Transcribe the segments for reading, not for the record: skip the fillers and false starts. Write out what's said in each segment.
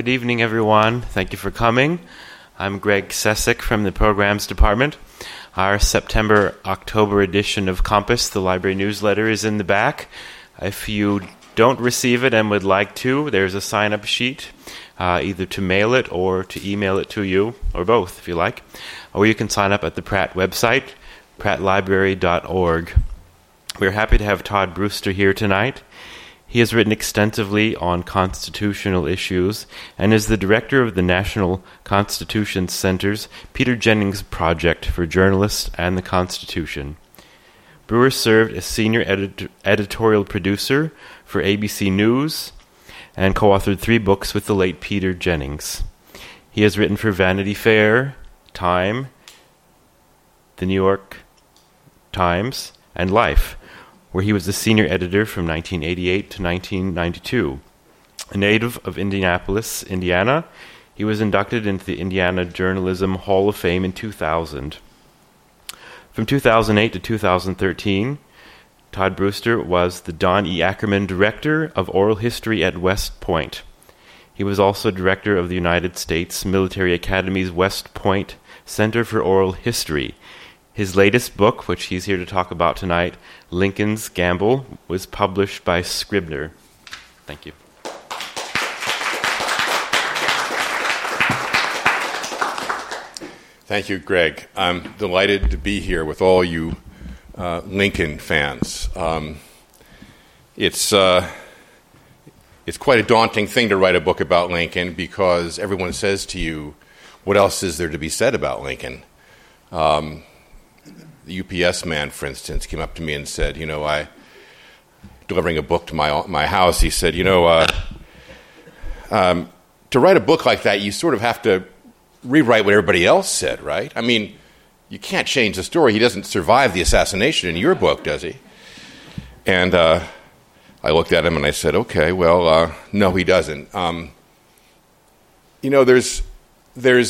Good evening, everyone. Thank you for coming. I'm Greg Sesek from the Programs Department. Our September-October edition of Compass, the library newsletter, is in the back. If you don't receive it and would like to, there's a sign-up sheet, either to mail it or to email it to you, or both if you like. Or you can sign up at the Pratt website, prattlibrary.org. We're happy to have Todd Brewster here tonight. He has written extensively on constitutional issues and is the director of the National Constitution Center's Peter Jennings Project for Journalists and the Constitution. Brewer served as senior editorial producer for ABC News and co-authored three books with the late Peter Jennings. He has written for Vanity Fair, Time, The New York Times, and Life, where he was the senior editor from 1988 to 1992. A native of Indianapolis, Indiana, he was inducted into the Indiana Journalism Hall of Fame in 2000. From 2008 to 2013, Todd Brewster was the Don E. Ackerman Director of Oral History at West Point. He was also Director of the United States Military Academy's West Point Center for Oral History. His latest book, which he's here to talk about tonight, Lincoln's Gamble, was published by Scribner. Thank you. Thank you, Greg. I'm delighted to be here with all you Lincoln fans. It's quite a daunting thing to write a book about Lincoln because everyone says to you, what else is there to be said about Lincoln? The UPS man, for instance, came up to me and said, you know, delivering a book to my house, he said, you know, to write a book like that, you sort of have to rewrite what everybody else said, right? I mean, you can't change the story. He doesn't survive the assassination in your book, does he? And I looked at him and I said, okay, well, no, he doesn't. There's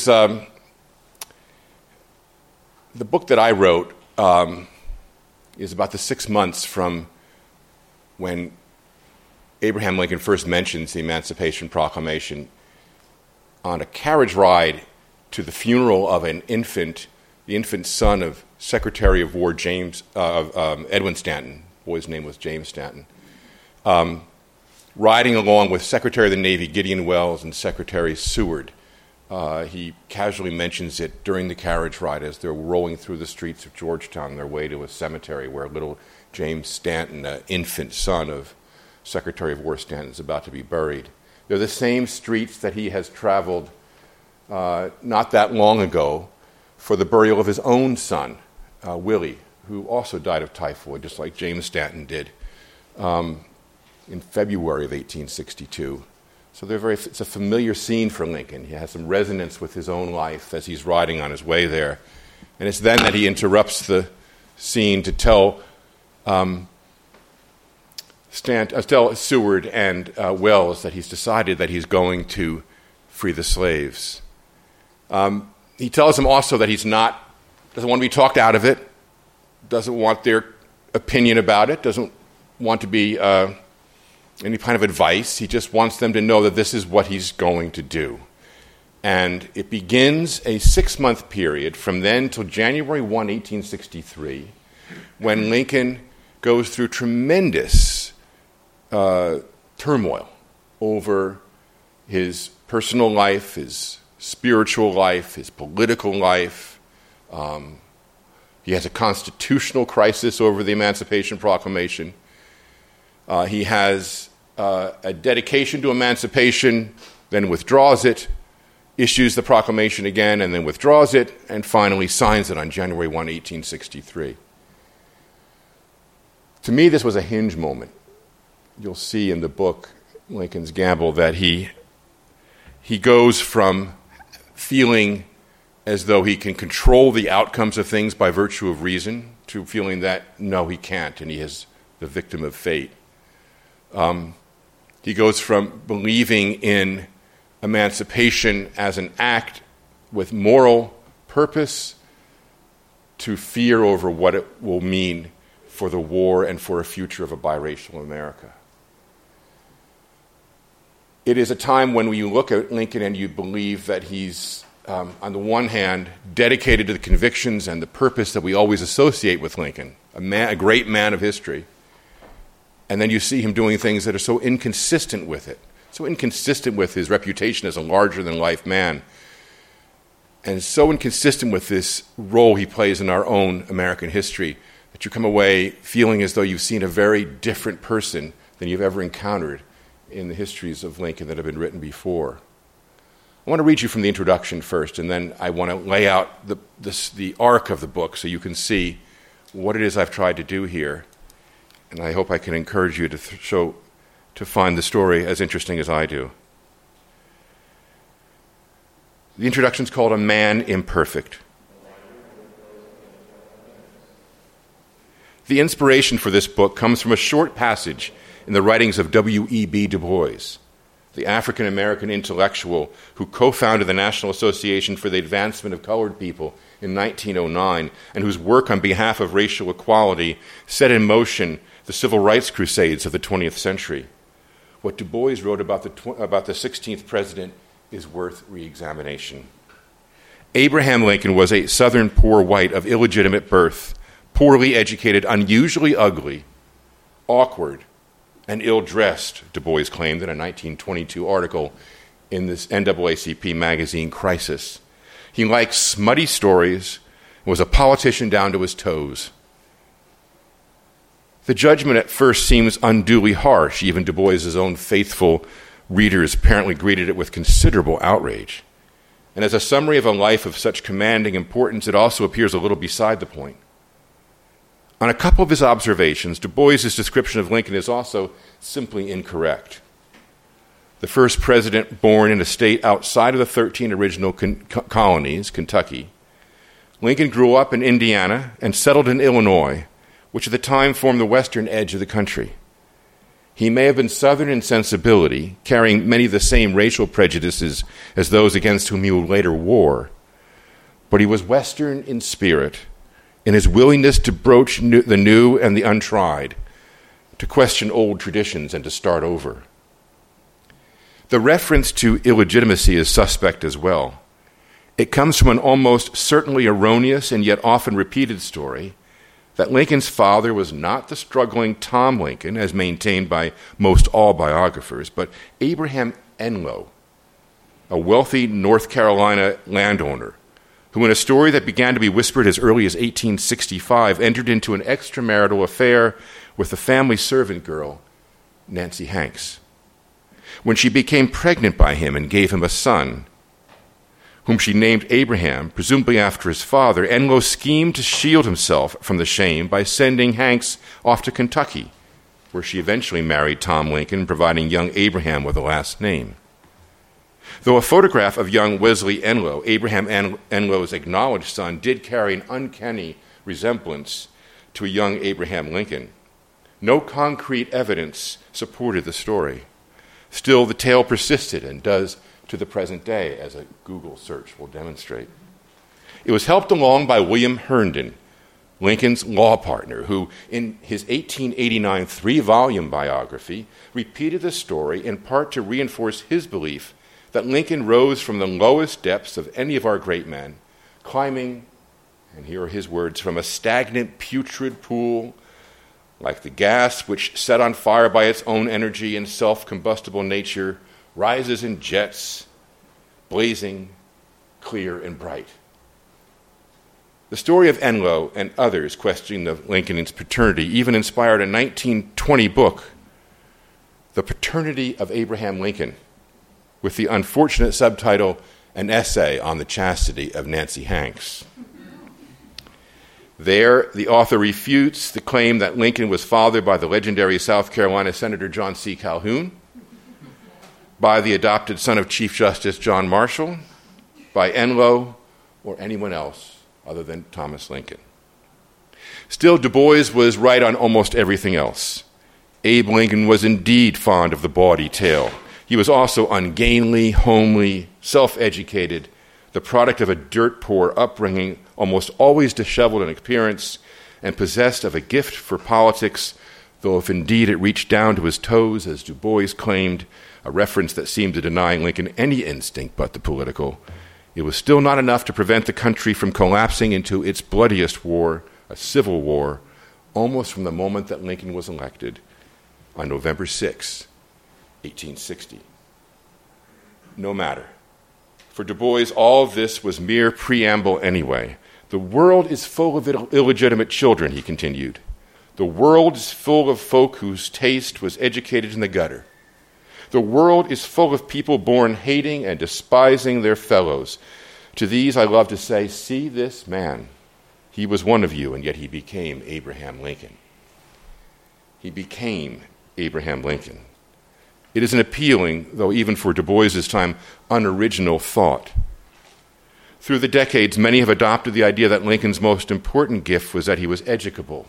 the book that I wrote is about the 6 months from when Abraham Lincoln first mentions the Emancipation Proclamation on a carriage ride to the funeral of an infant, the infant son of Secretary of War Edwin Stanton. Boy's name was James Stanton. Riding along with Secretary of the Navy Gideon Welles and Secretary Seward. He casually mentions it during the carriage ride as they're rolling through the streets of Georgetown on their way to a cemetery where little James Stanton, an infant son of Secretary of War Stanton, is about to be buried. They're the same streets that he has traveled not that long ago for the burial of his own son, Willie, who also died of typhoid, just like James Stanton did, in February of 1862. So it's a familiar scene for Lincoln. He has some resonance with his own life as he's riding on his way there. And it's then that he interrupts the scene to tell Seward and Welles that he's decided that he's going to free the slaves. He tells them also that doesn't want to be talked out of it, doesn't want their opinion about it, doesn't want to be any kind of advice. He just wants them to know that this is what he's going to do. And it begins a 6-month period from then till January 1, 1863, when Lincoln goes through tremendous turmoil over his personal life, his spiritual life, his political life. He has a constitutional crisis over the Emancipation Proclamation. He has a dedication to emancipation, then withdraws it, issues the proclamation again, and then withdraws it, and finally signs it on January 1, 1863. To me, this was a hinge moment. You'll see in the book, Lincoln's Gamble, that he goes from feeling as though he can control the outcomes of things by virtue of reason to feeling that, no, he can't, and he is the victim of fate. He goes from believing in emancipation as an act with moral purpose to fear over what it will mean for the war and for a future of a biracial America. It is a time when you look at Lincoln and you believe that he's, on the one hand, dedicated to the convictions and the purpose that we always associate with Lincoln, a great man of history. And then you see him doing things that are so inconsistent with it, so inconsistent with his reputation as a larger-than-life man, and so inconsistent with this role he plays in our own American history that you come away feeling as though you've seen a very different person than you've ever encountered in the histories of Lincoln that have been written before. I want to read you from the introduction first, and then I want to lay out the arc of the book so you can see what it is I've tried to do here. And I hope I can encourage you to find the story as interesting as I do. The introduction is called A Man Imperfect. The inspiration for this book comes from a short passage in the writings of W.E.B. Du Bois, the African-American intellectual who co-founded the National Association for the Advancement of Colored People in 1909 and whose work on behalf of racial equality set in motion the civil rights crusades of the 20th century. What Du Bois wrote about the 16th president is worth re-examination. Abraham Lincoln was a Southern poor white of illegitimate birth, poorly educated, unusually ugly, awkward, and ill-dressed, Du Bois claimed in a 1922 article in this NAACP magazine, Crisis. He liked smutty stories and was a politician down to his toes. The judgment at first seems unduly harsh. Even Du Bois' own faithful readers apparently greeted it with considerable outrage. And as a summary of a life of such commanding importance, it also appears a little beside the point. On a couple of his observations, Du Bois' description of Lincoln is also simply incorrect. The first president born in a state outside of the 13 original colonies, Kentucky, Lincoln grew up in Indiana and settled in Illinois, which at the time formed the western edge of the country. He may have been Southern in sensibility, carrying many of the same racial prejudices as those against whom he would later war, but he was Western in spirit, in his willingness to broach the new and the untried, to question old traditions and to start over. The reference to illegitimacy is suspect as well. It comes from an almost certainly erroneous and yet often repeated story that Lincoln's father was not the struggling Tom Lincoln, as maintained by most all biographers, but Abraham Enloe, a wealthy North Carolina landowner, who in a story that began to be whispered as early as 1865 entered into an extramarital affair with the family servant girl, Nancy Hanks. When she became pregnant by him and gave him a son, whom she named Abraham, presumably after his father, Enloe schemed to shield himself from the shame by sending Hanks off to Kentucky, where she eventually married Tom Lincoln, providing young Abraham with a last name. Though a photograph of young Wesley Enloe, Abraham Enloe's acknowledged son, did carry an uncanny resemblance to a young Abraham Lincoln, no concrete evidence supported the story. Still, the tale persisted and does to the present day, as a Google search will demonstrate. It was helped along by William Herndon, Lincoln's law partner, who in his 1889 three-volume biography repeated the story in part to reinforce his belief that Lincoln rose from the lowest depths of any of our great men, climbing, and here are his words, from a stagnant, putrid pool, like the gas which, set on fire by its own energy and self-combustible nature, rises in jets, blazing, clear, and bright. The story of Enloe and others questioning the Lincoln's paternity even inspired a 1920 book, The Paternity of Abraham Lincoln, with the unfortunate subtitle, An Essay on the Chastity of Nancy Hanks. There, the author refutes the claim that Lincoln was fathered by the legendary South Carolina Senator John C. Calhoun, by the adopted son of Chief Justice John Marshall, by Enloe, or anyone else other than Thomas Lincoln. Still, Du Bois was right on almost everything else. Abe Lincoln was indeed fond of the bawdy tale. He was also ungainly, homely, self-educated, the product of a dirt-poor upbringing, almost always disheveled in appearance, and possessed of a gift for politics though if indeed it reached down to his toes, as Du Bois claimed, a reference that seemed to deny Lincoln any instinct but the political, it was still not enough to prevent the country from collapsing into its bloodiest war, a civil war, almost from the moment that Lincoln was elected on November 6, 1860. No matter. For Du Bois, all this was mere preamble anyway. The world is full of illegitimate children, he continued. The world is full of folk whose taste was educated in the gutter. The world is full of people born hating and despising their fellows. To these I love to say, see this man. He was one of you, and yet he became Abraham Lincoln. He became Abraham Lincoln. It is an appealing, though even for Du Bois's time, unoriginal thought. Through the decades, many have adopted the idea that Lincoln's most important gift was that he was educable,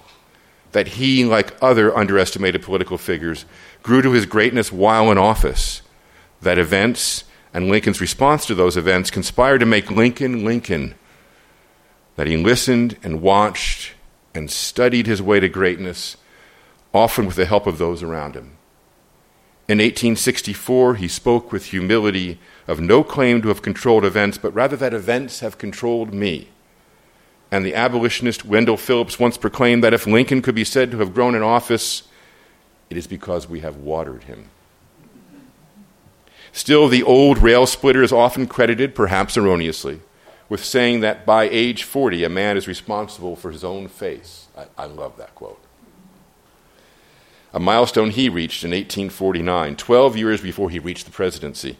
that he, like other underestimated political figures, grew to his greatness while in office, that events and Lincoln's response to those events conspired to make Lincoln Lincoln, that he listened and watched and studied his way to greatness, often with the help of those around him. In 1864, he spoke with humility of no claim to have controlled events, but rather that events have controlled me. And the abolitionist Wendell Phillips once proclaimed that if Lincoln could be said to have grown in office, it is because we have watered him. Still, the old rail splitter is often credited, perhaps erroneously, with saying that by age 40, a man is responsible for his own face. I love that quote. A milestone he reached in 1849, 12 years before he reached the presidency.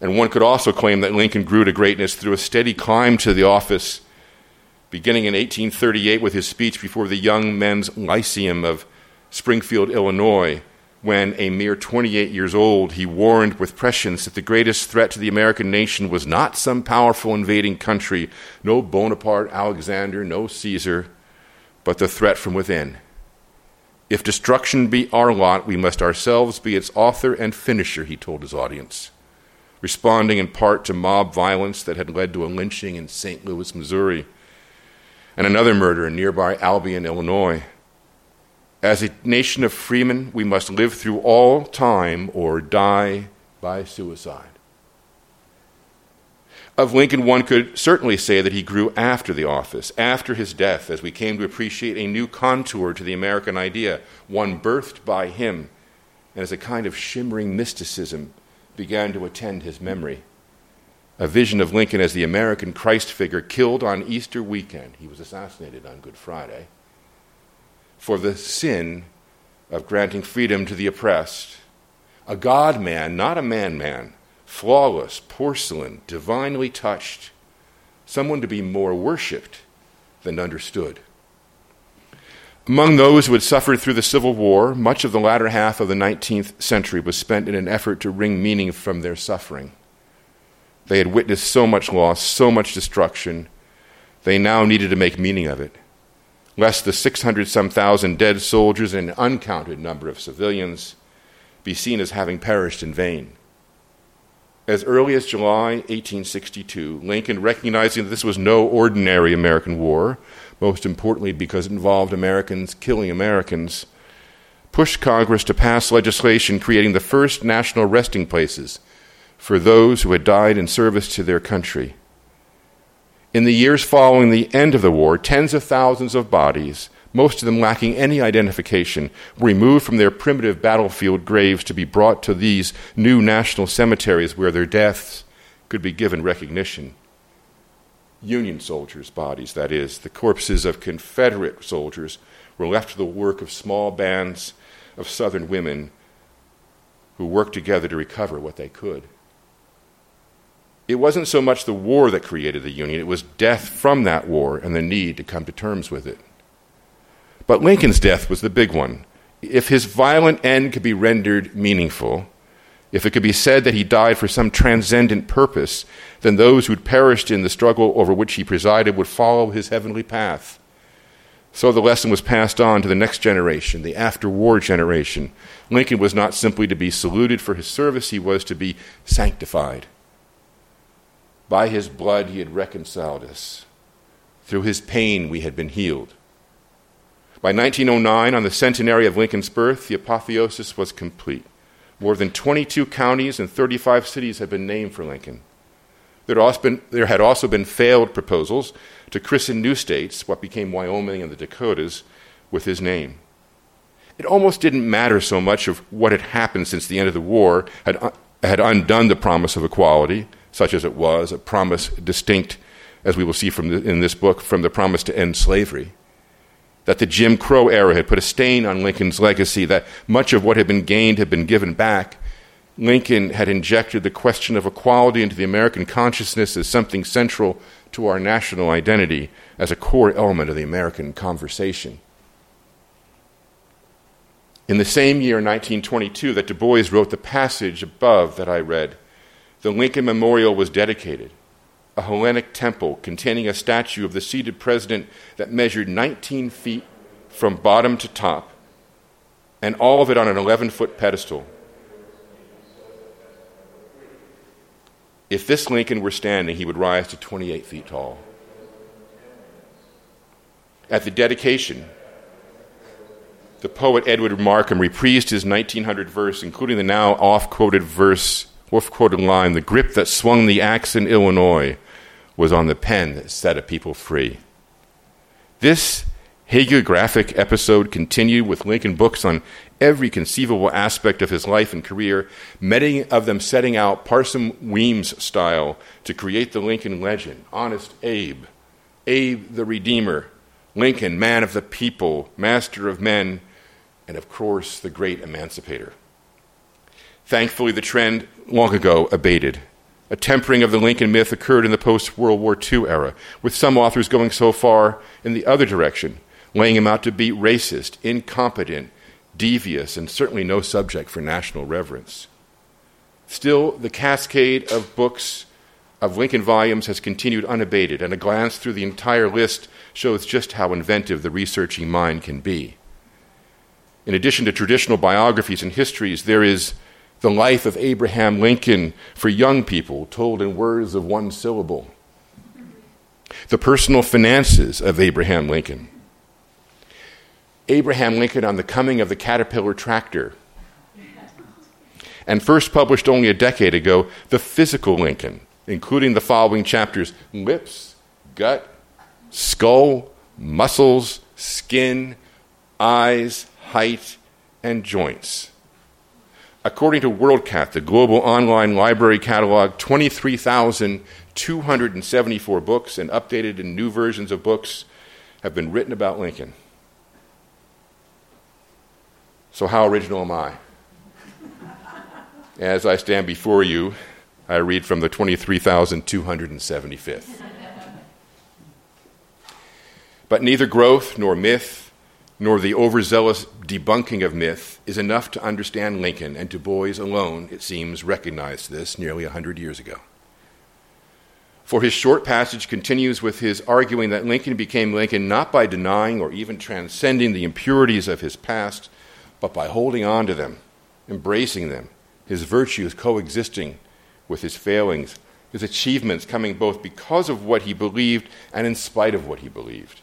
And one could also claim that Lincoln grew to greatness through a steady climb to the office, beginning in 1838 with his speech before the Young Men's Lyceum of Springfield, Illinois, when, a mere 28 years old, he warned with prescience that the greatest threat to the American nation was not some powerful invading country, no Bonaparte, Alexander, no Caesar, but the threat from within. If destruction be our lot, we must ourselves be its author and finisher, he told his audience, responding in part to mob violence that had led to a lynching in St. Louis, Missouri, and another murder in nearby Albion, Illinois. As a nation of freemen, we must live through all time or die by suicide. Of Lincoln, one could certainly say that he grew after the office, after his death, as we came to appreciate a new contour to the American idea, one birthed by him, and as a kind of shimmering mysticism began to attend his memory. A vision of Lincoln as the American Christ figure killed on Easter weekend. He was assassinated on Good Friday for the sin of granting freedom to the oppressed. A God-man, not a man-man, flawless, porcelain, divinely touched, someone to be more worshipped than understood. Among those who had suffered through the Civil War, much of the latter half of the 19th century was spent in an effort to wring meaning from their suffering. They had witnessed so much loss, so much destruction, they now needed to make meaning of it. Lest the 600-some thousand dead soldiers and an uncounted number of civilians be seen as having perished in vain. As early as July 1862, Lincoln, recognizing that this was no ordinary American war, most importantly because it involved Americans killing Americans, pushed Congress to pass legislation creating the first national resting places for those who had died in service to their country. In the years following the end of the war, tens of thousands of bodies, most of them lacking any identification, were removed from their primitive battlefield graves to be brought to these new national cemeteries where their deaths could be given recognition. Union soldiers' bodies, that is, the corpses of Confederate soldiers, were left to the work of small bands of Southern women who worked together to recover what they could. It wasn't so much the war that created the Union, it was death from that war and the need to come to terms with it. But Lincoln's death was the big one. If his violent end could be rendered meaningful, if it could be said that he died for some transcendent purpose, then those who'd perished in the struggle over which he presided would follow his heavenly path. So the lesson was passed on to the next generation, the after-war generation. Lincoln was not simply to be saluted for his service, he was to be sanctified. By his blood he had reconciled us. Through his pain we had been healed. By 1909, on the centenary of Lincoln's birth, the apotheosis was complete. More than 22 counties and 35 cities had been named for Lincoln. There had also been failed proposals to christen new states, what became Wyoming and the Dakotas, with his name. It almost didn't matter so much of what had happened since the end of the war had undone the promise of equality, such as it was, a promise distinct, as we will see in this book, from the promise to end slavery, that the Jim Crow era had put a stain on Lincoln's legacy, that much of what had been gained had been given back. Lincoln had injected the question of equality into the American consciousness as something central to our national identity, as a core element of the American conversation. In the same year, 1922, that Du Bois wrote the passage above that I read, the Lincoln Memorial was dedicated, a Hellenic temple containing a statue of the seated president that measured 19 feet from bottom to top, and all of it on an 11-foot pedestal. If this Lincoln were standing, he would rise to 28 feet tall. At the dedication, the poet Edward Markham reprised his 1900 verse, including the now oft-quoted verse, oft-quoted line, "The grip that swung the axe in Illinois was on the pen that set a people free." This hagiographic episode continued, with Lincoln books on every conceivable aspect of his life and career, many of them setting out Parson Weems style to create the Lincoln legend: Honest Abe, Abe the Redeemer, Lincoln, man of the people, master of men, and of course, the great emancipator. Thankfully, the trend long ago abated. A tempering of the Lincoln myth occurred in the post-World War II era, with some authors going so far in the other direction, laying him out to be racist, incompetent, devious, and certainly no subject for national reverence. Still, the cascade of books of Lincoln volumes has continued unabated, and a glance through the entire list shows just how inventive the researching mind can be. In addition to traditional biographies and histories, there is The Life of Abraham Lincoln for young people, told in words of one syllable. The Personal Finances of Abraham Lincoln. Abraham Lincoln on the Coming of the Caterpillar Tractor, and first published only a decade ago, The Physical Lincoln, including the following chapters: lips, gut, skull, muscles, skin, eyes, height, and joints. According to WorldCat, the global online library catalog, 23,274 books and updated and new versions of books have been written about Lincoln. So how original am I? As I stand before you, I read from the 23,275th. But neither growth nor myth, nor the overzealous debunking of myth, is enough to understand Lincoln, and Du Bois alone, it seems, recognized this nearly 100 years ago. For his short passage continues with his arguing that Lincoln became Lincoln not by denying or even transcending the impurities of his past, but by holding on to them, embracing them, his virtues coexisting with his failings, his achievements coming both because of what he believed and in spite of what he believed.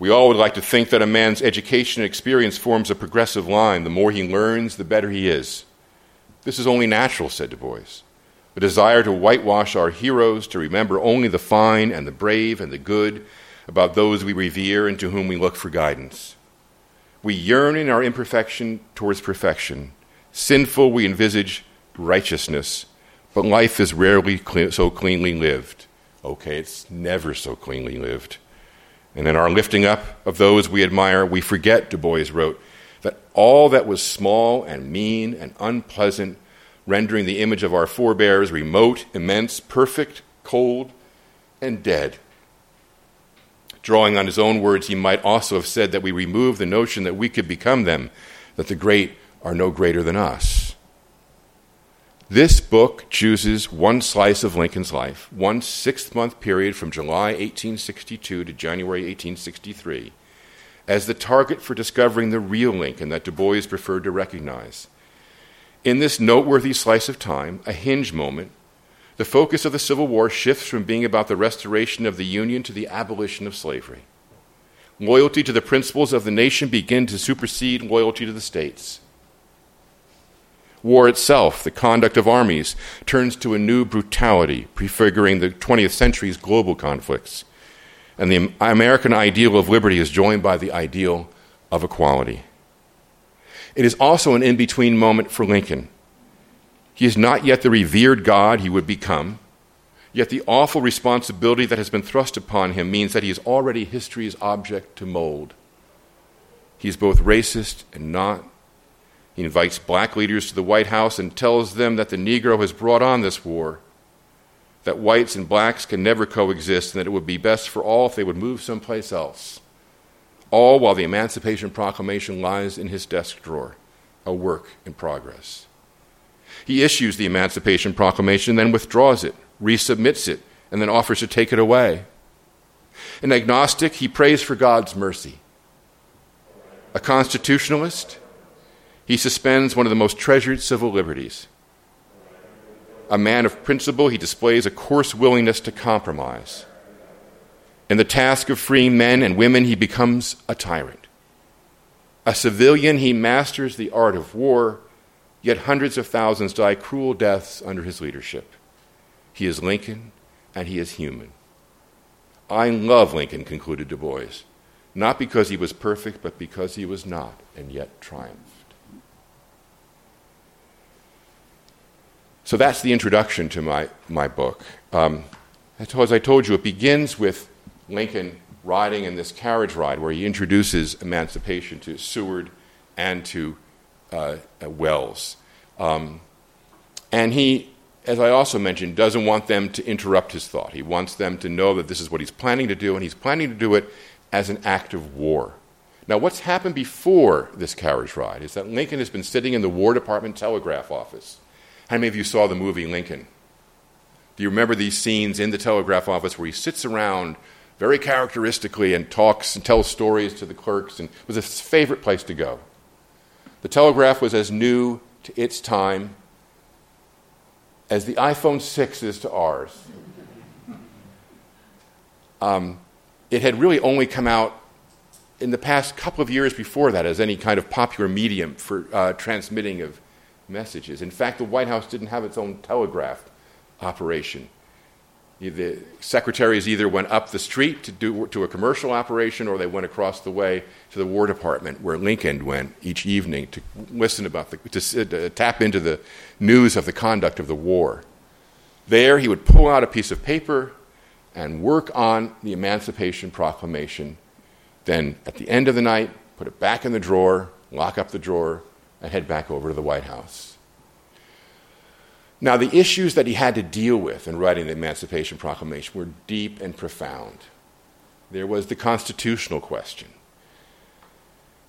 We all would like to think that a man's education and experience forms a progressive line. The more he learns, the better he is. This is only natural, said Du Bois. The desire to whitewash our heroes, to remember only the fine and the brave and the good about those we revere and to whom we look for guidance. We yearn in our imperfection towards perfection. Sinful, we envisage righteousness, but life is rarely so cleanly lived. Okay, it's never so cleanly lived. And in our lifting up of those we admire, we forget, Du Bois wrote, that all that was small and mean and unpleasant, rendering the image of our forebears remote, immense, perfect, cold, and dead. Drawing on his own words, he might also have said that we remove the notion that we could become them, that the great are no greater than us. This book chooses one slice of Lincoln's life, one six-month period from July 1862 to January 1863, as the target for discovering the real Lincoln that Du Bois preferred to recognize. In this noteworthy slice of time, a hinge moment, the focus of the Civil War shifts from being about the restoration of the Union to the abolition of slavery. Loyalty to the principles of the nation began to supersede loyalty to the states. War itself, the conduct of armies, turns to a new brutality, prefiguring the 20th century's global conflicts. And the American ideal of liberty is joined by the ideal of equality. It is also an in-between moment for Lincoln. He is not yet the revered god he would become, yet the awful responsibility that has been thrust upon him means that he is already history's object to mold. He is both racist and not. He invites black leaders to the White House and tells them that the Negro has brought on this war, that whites and blacks can never coexist, and that it would be best for all if they would move someplace else. All while the Emancipation Proclamation lies in his desk drawer, a work in progress. He issues the Emancipation Proclamation, then withdraws it, resubmits it, and then offers to take it away. An agnostic, he prays for God's mercy. A constitutionalist, he suspends one of the most treasured civil liberties. A man of principle, he displays a coarse willingness to compromise. In the task of freeing men and women, he becomes a tyrant. A civilian, he masters the art of war, yet hundreds of thousands die cruel deaths under his leadership. He is Lincoln, and he is human. I love Lincoln, concluded Du Bois, not because he was perfect, but because he was not, and yet triumphed. So that's the introduction to my book. As I told you, it begins with Lincoln riding in this carriage ride where he introduces emancipation to Seward and to Welles. And he, as I also mentioned, doesn't want them to interrupt his thought. He wants them to know that this is what he's planning to do, and he's planning to do it as an act of war. Now, what's happened before this carriage ride is that Lincoln has been sitting in the War Department telegraph office. How many of you saw the movie Lincoln? Do you remember these scenes in the telegraph office where he sits around very characteristically and talks and tells stories to the clerks? And it was his favorite place to go. The telegraph was as new to its time as the iPhone 6 is to ours. It had really only come out in the past couple of years before that as any kind of popular medium for transmitting of messages. In fact, the White House didn't have its own telegraph operation. The secretaries either went up the street to a commercial operation, or they went across the way to the War Department, where Lincoln went each evening to listen about to tap into the news of the conduct of the war. There, he would pull out a piece of paper and work on the Emancipation Proclamation. Then, at the end of the night, put it back in the drawer, lock up the drawer, and head back over to the White House. Now, the issues that he had to deal with in writing the Emancipation Proclamation were deep and profound. There was the constitutional question.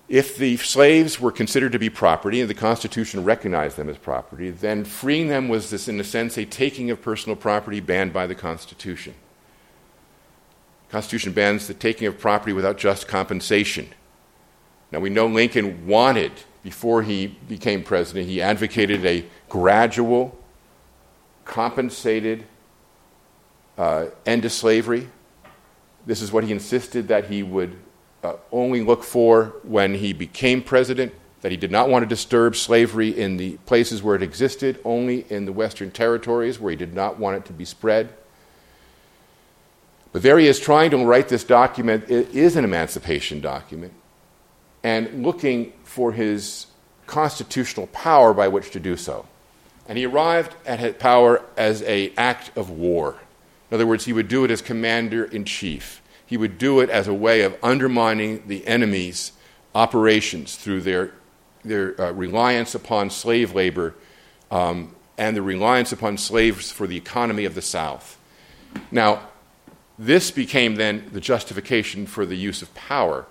If the slaves were considered to be property, and the Constitution recognized them as property, then freeing them was this, in a sense, a taking of personal property banned by the Constitution. The Constitution bans the taking of property without just compensation. Now, we know Lincoln wanted, before he became president, he advocated a gradual, compensated end to slavery. This is what he insisted that he would only look for when he became president, that he did not want to disturb slavery in the places where it existed, only in the Western territories where he did not want it to be spread. But there he is, trying to write this document. It is an emancipation document, and looking for his constitutional power by which to do so. And he arrived at his power as an act of war. In other words, he would do it as commander-in-chief. He would do it as a way of undermining the enemy's operations through their reliance upon slave labor and the reliance upon slaves for the economy of the South. Now, this became then the justification for the use of power.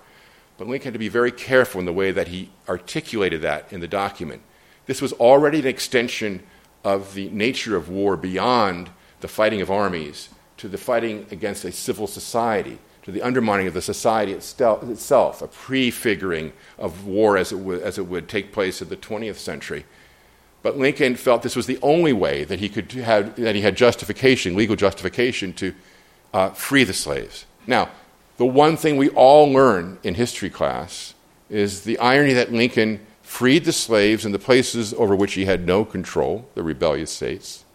But Lincoln had to be very careful in the way that he articulated that in the document. This was already an extension of the nature of war beyond the fighting of armies to the fighting against a civil society, to the undermining of the society itself, a prefiguring of war as it would take place in the 20th century. But Lincoln felt this was the only way that he could have, that he had justification, legal justification, to free the slaves. Now, the one thing we all learn in history class is the irony that Lincoln freed the slaves in the places over which he had no control, the rebellious states,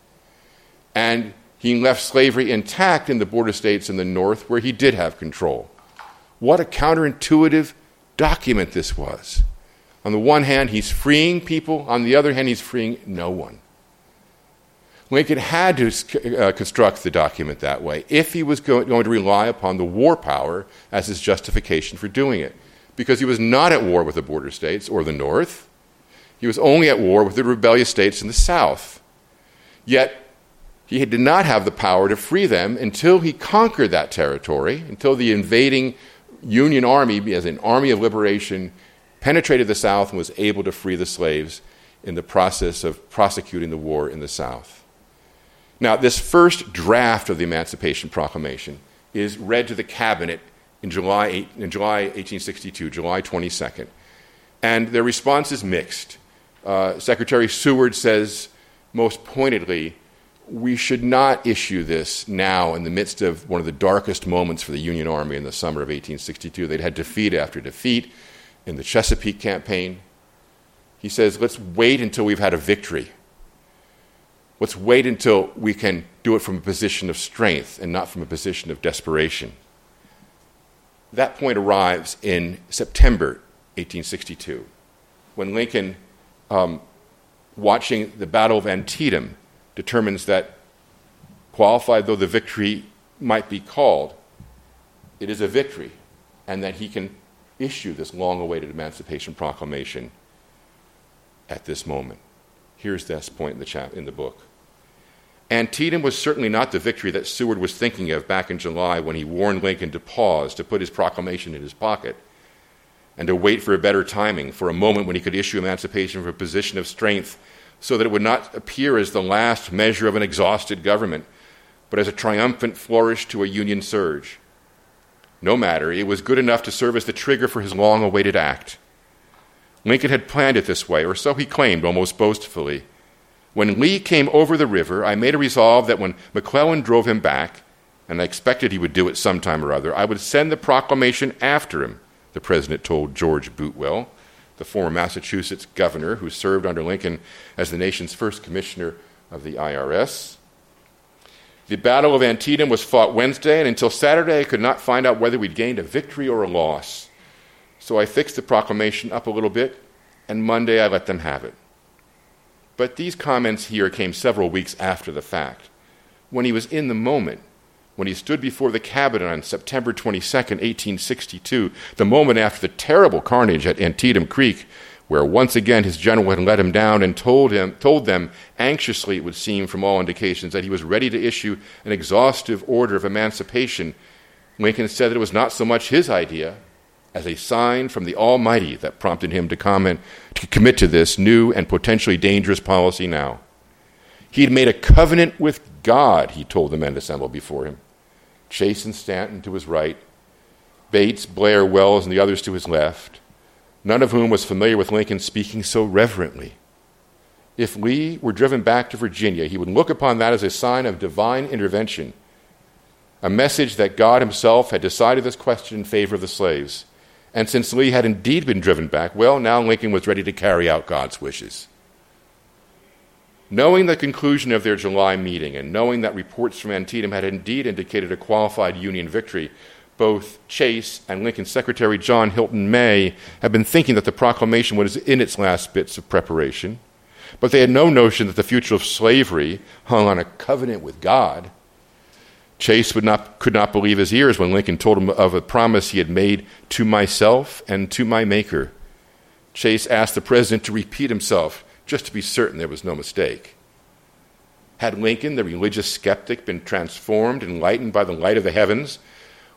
and he left slavery intact in the border states in the North where he did have control. What a counterintuitive document this was. On the one hand, he's freeing people. On the other hand, he's freeing no one. Lincoln had to construct the document that way if he was going to rely upon the war power as his justification for doing it, because he was not at war with the border states or the North. He was only at war with the rebellious states in the South. Yet he did not have the power to free them until he conquered that territory, until the invading Union army, as an army of liberation, penetrated the South and was able to free the slaves in the process of prosecuting the war in the South. Now, this first draft of the Emancipation Proclamation is read to the cabinet in July 1862, July 22nd, and their response is mixed. Secretary Seward says, most pointedly, we should not issue this now in the midst of one of the darkest moments for the Union Army in the summer of 1862. They'd had defeat after defeat in the Chesapeake campaign. He says, let's wait until we've had a victory. Let's wait until we can do it from a position of strength and not from a position of desperation. That point arrives in September 1862, when Lincoln, watching the Battle of Antietam, determines that, qualified though the victory might be called, it is a victory, and that he can issue this long-awaited Emancipation Proclamation at this moment. Here's this point in the book. Antietam was certainly not the victory that Seward was thinking of back in July when he warned Lincoln to pause, to put his proclamation in his pocket, and to wait for a better timing, for a moment when he could issue emancipation from a position of strength, so that it would not appear as the last measure of an exhausted government, but as a triumphant flourish to a Union surge. No matter, it was good enough to serve as the trigger for his long-awaited act. Lincoln had planned it this way, or so he claimed almost boastfully. When Lee came over the river, I made a resolve that when McClellan drove him back, and I expected he would do it sometime or other, I would send the proclamation after him, the president told George Boutwell, the former Massachusetts governor who served under Lincoln as the nation's first commissioner of the IRS. The Battle of Antietam was fought Wednesday, and until Saturday I could not find out whether we'd gained a victory or a loss. So I fixed the proclamation up a little bit, and Monday I let them have it. But these comments here came several weeks after the fact. When he was in the moment, when he stood before the cabinet on September 22, 1862, the moment after the terrible carnage at Antietam Creek, where once again his general had let him down and told them anxiously, it would seem from all indications, that he was ready to issue an exhaustive order of emancipation, Lincoln said that it was not so much his idea as a sign from the Almighty that prompted him to commit to this new and potentially dangerous policy now. He had made a covenant with God, he told the men assembled before him. Chase and Stanton to his right, Bates, Blair, Welles, and the others to his left, none of whom was familiar with Lincoln speaking so reverently. If Lee were driven back to Virginia, he would look upon that as a sign of divine intervention, a message that God himself had decided this question in favor of the slaves. And since Lee had indeed been driven back, well, now Lincoln was ready to carry out God's wishes. Knowing the conclusion of their July meeting and knowing that reports from Antietam had indeed indicated a qualified Union victory, both Chase and Lincoln Secretary John Hilton May had been thinking that the proclamation was in its last bits of preparation, but they had no notion that the future of slavery hung on a covenant with God. Chase could not believe his ears when Lincoln told him of a promise he had made to myself and to my Maker. Chase asked the president to repeat himself, just to be certain there was no mistake. Had Lincoln, the religious skeptic, been transformed, enlightened by the light of the heavens?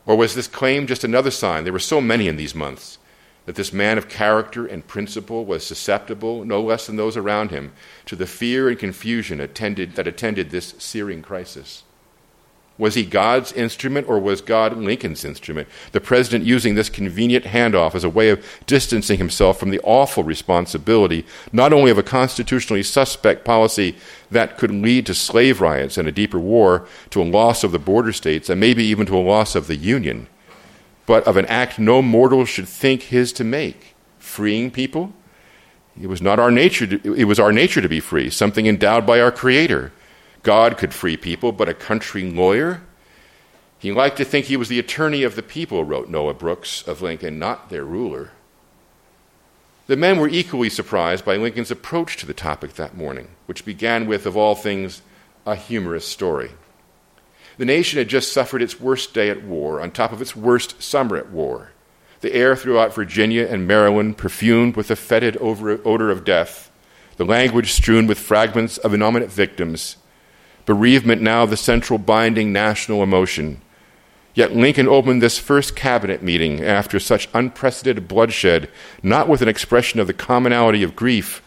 Or was this claim just another sign, there were so many in these months, that this man of character and principle was susceptible, no less than those around him, to the fear and confusion that attended this searing crisis? Was he God's instrument, or was God Lincoln's instrument, the president using this convenient handoff as a way of distancing himself from the awful responsibility, not only of a constitutionally suspect policy that could lead to slave riots and a deeper war, to a loss of the border states, and maybe even to a loss of the Union, but of an act no mortal should think his to make, freeing people. It was not our nature. It was our nature to be free, something endowed by our Creator. God could free people, but a country lawyer? He liked to think he was the attorney of the people, wrote Noah Brooks of Lincoln, not their ruler. The men were equally surprised by Lincoln's approach to the topic that morning, which began with, of all things, a humorous story. The nation had just suffered its worst day at war on top of its worst summer at war. The air throughout Virginia and Maryland perfumed with the fetid odor of death, the language strewn with fragments of inanimate victims, bereavement now the central binding national emotion. Yet Lincoln opened this first cabinet meeting after such unprecedented bloodshed, not with an expression of the commonality of grief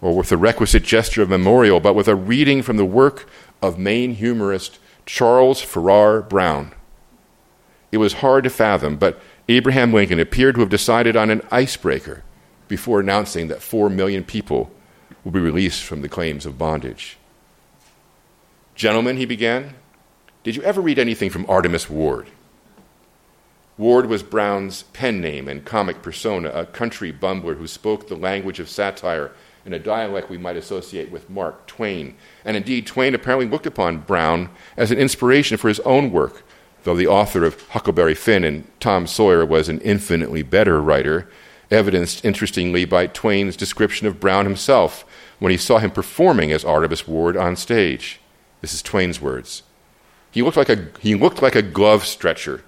or with the requisite gesture of memorial, but with a reading from the work of Maine humorist Charles Farrar Brown. It was hard to fathom, but Abraham Lincoln appeared to have decided on an icebreaker before announcing that 4 million people will be released from the claims of bondage. "Gentlemen," he began, "did you ever read anything from Artemus Ward?" Ward was Brown's pen name and comic persona, a country bumbler who spoke the language of satire in a dialect we might associate with Mark Twain. And indeed, Twain apparently looked upon Brown as an inspiration for his own work, though the author of Huckleberry Finn and Tom Sawyer was an infinitely better writer, evidenced interestingly by Twain's description of Brown himself when he saw him performing as Artemus Ward on stage. This is Twain's words. He looked like a glove stretcher.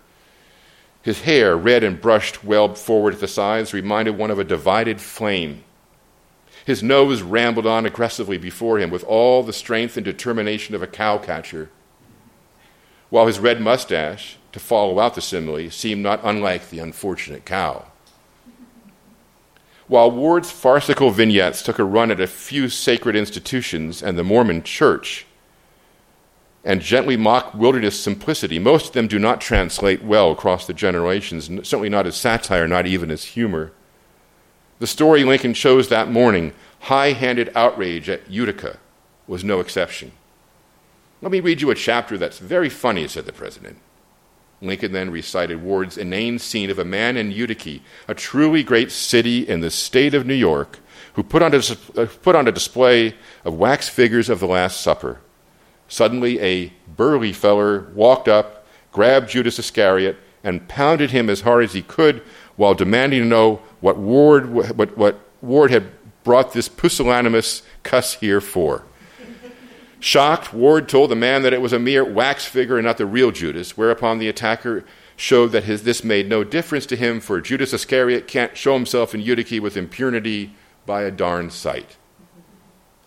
His hair, red and brushed well forward at the sides, reminded one of a divided flame. His nose rambled on aggressively before him with all the strength and determination of a cow-catcher, while his red mustache, to follow out the simile, seemed not unlike the unfortunate cow. While Ward's farcical vignettes took a run at a few sacred institutions and the Mormon Church and gently mocked wilderness simplicity, most of them do not translate well across the generations, certainly not as satire, not even as humor. The story Lincoln chose that morning, high-handed outrage at Utica, was no exception. "Let me read you a chapter that's very funny," said the president. Lincoln then recited Ward's inane scene of a man in Utica, a truly great city in the state of New York, who put on a display of wax figures of the Last Supper. Suddenly, a burly feller walked up, grabbed Judas Iscariot, and pounded him as hard as he could while demanding to know what Ward had brought this pusillanimous cuss here for. Shocked, Ward told the man that it was a mere wax figure and not the real Judas, whereupon the attacker showed that this made no difference to him, for Judas Iscariot can't show himself in Utica with impunity by a darn sight.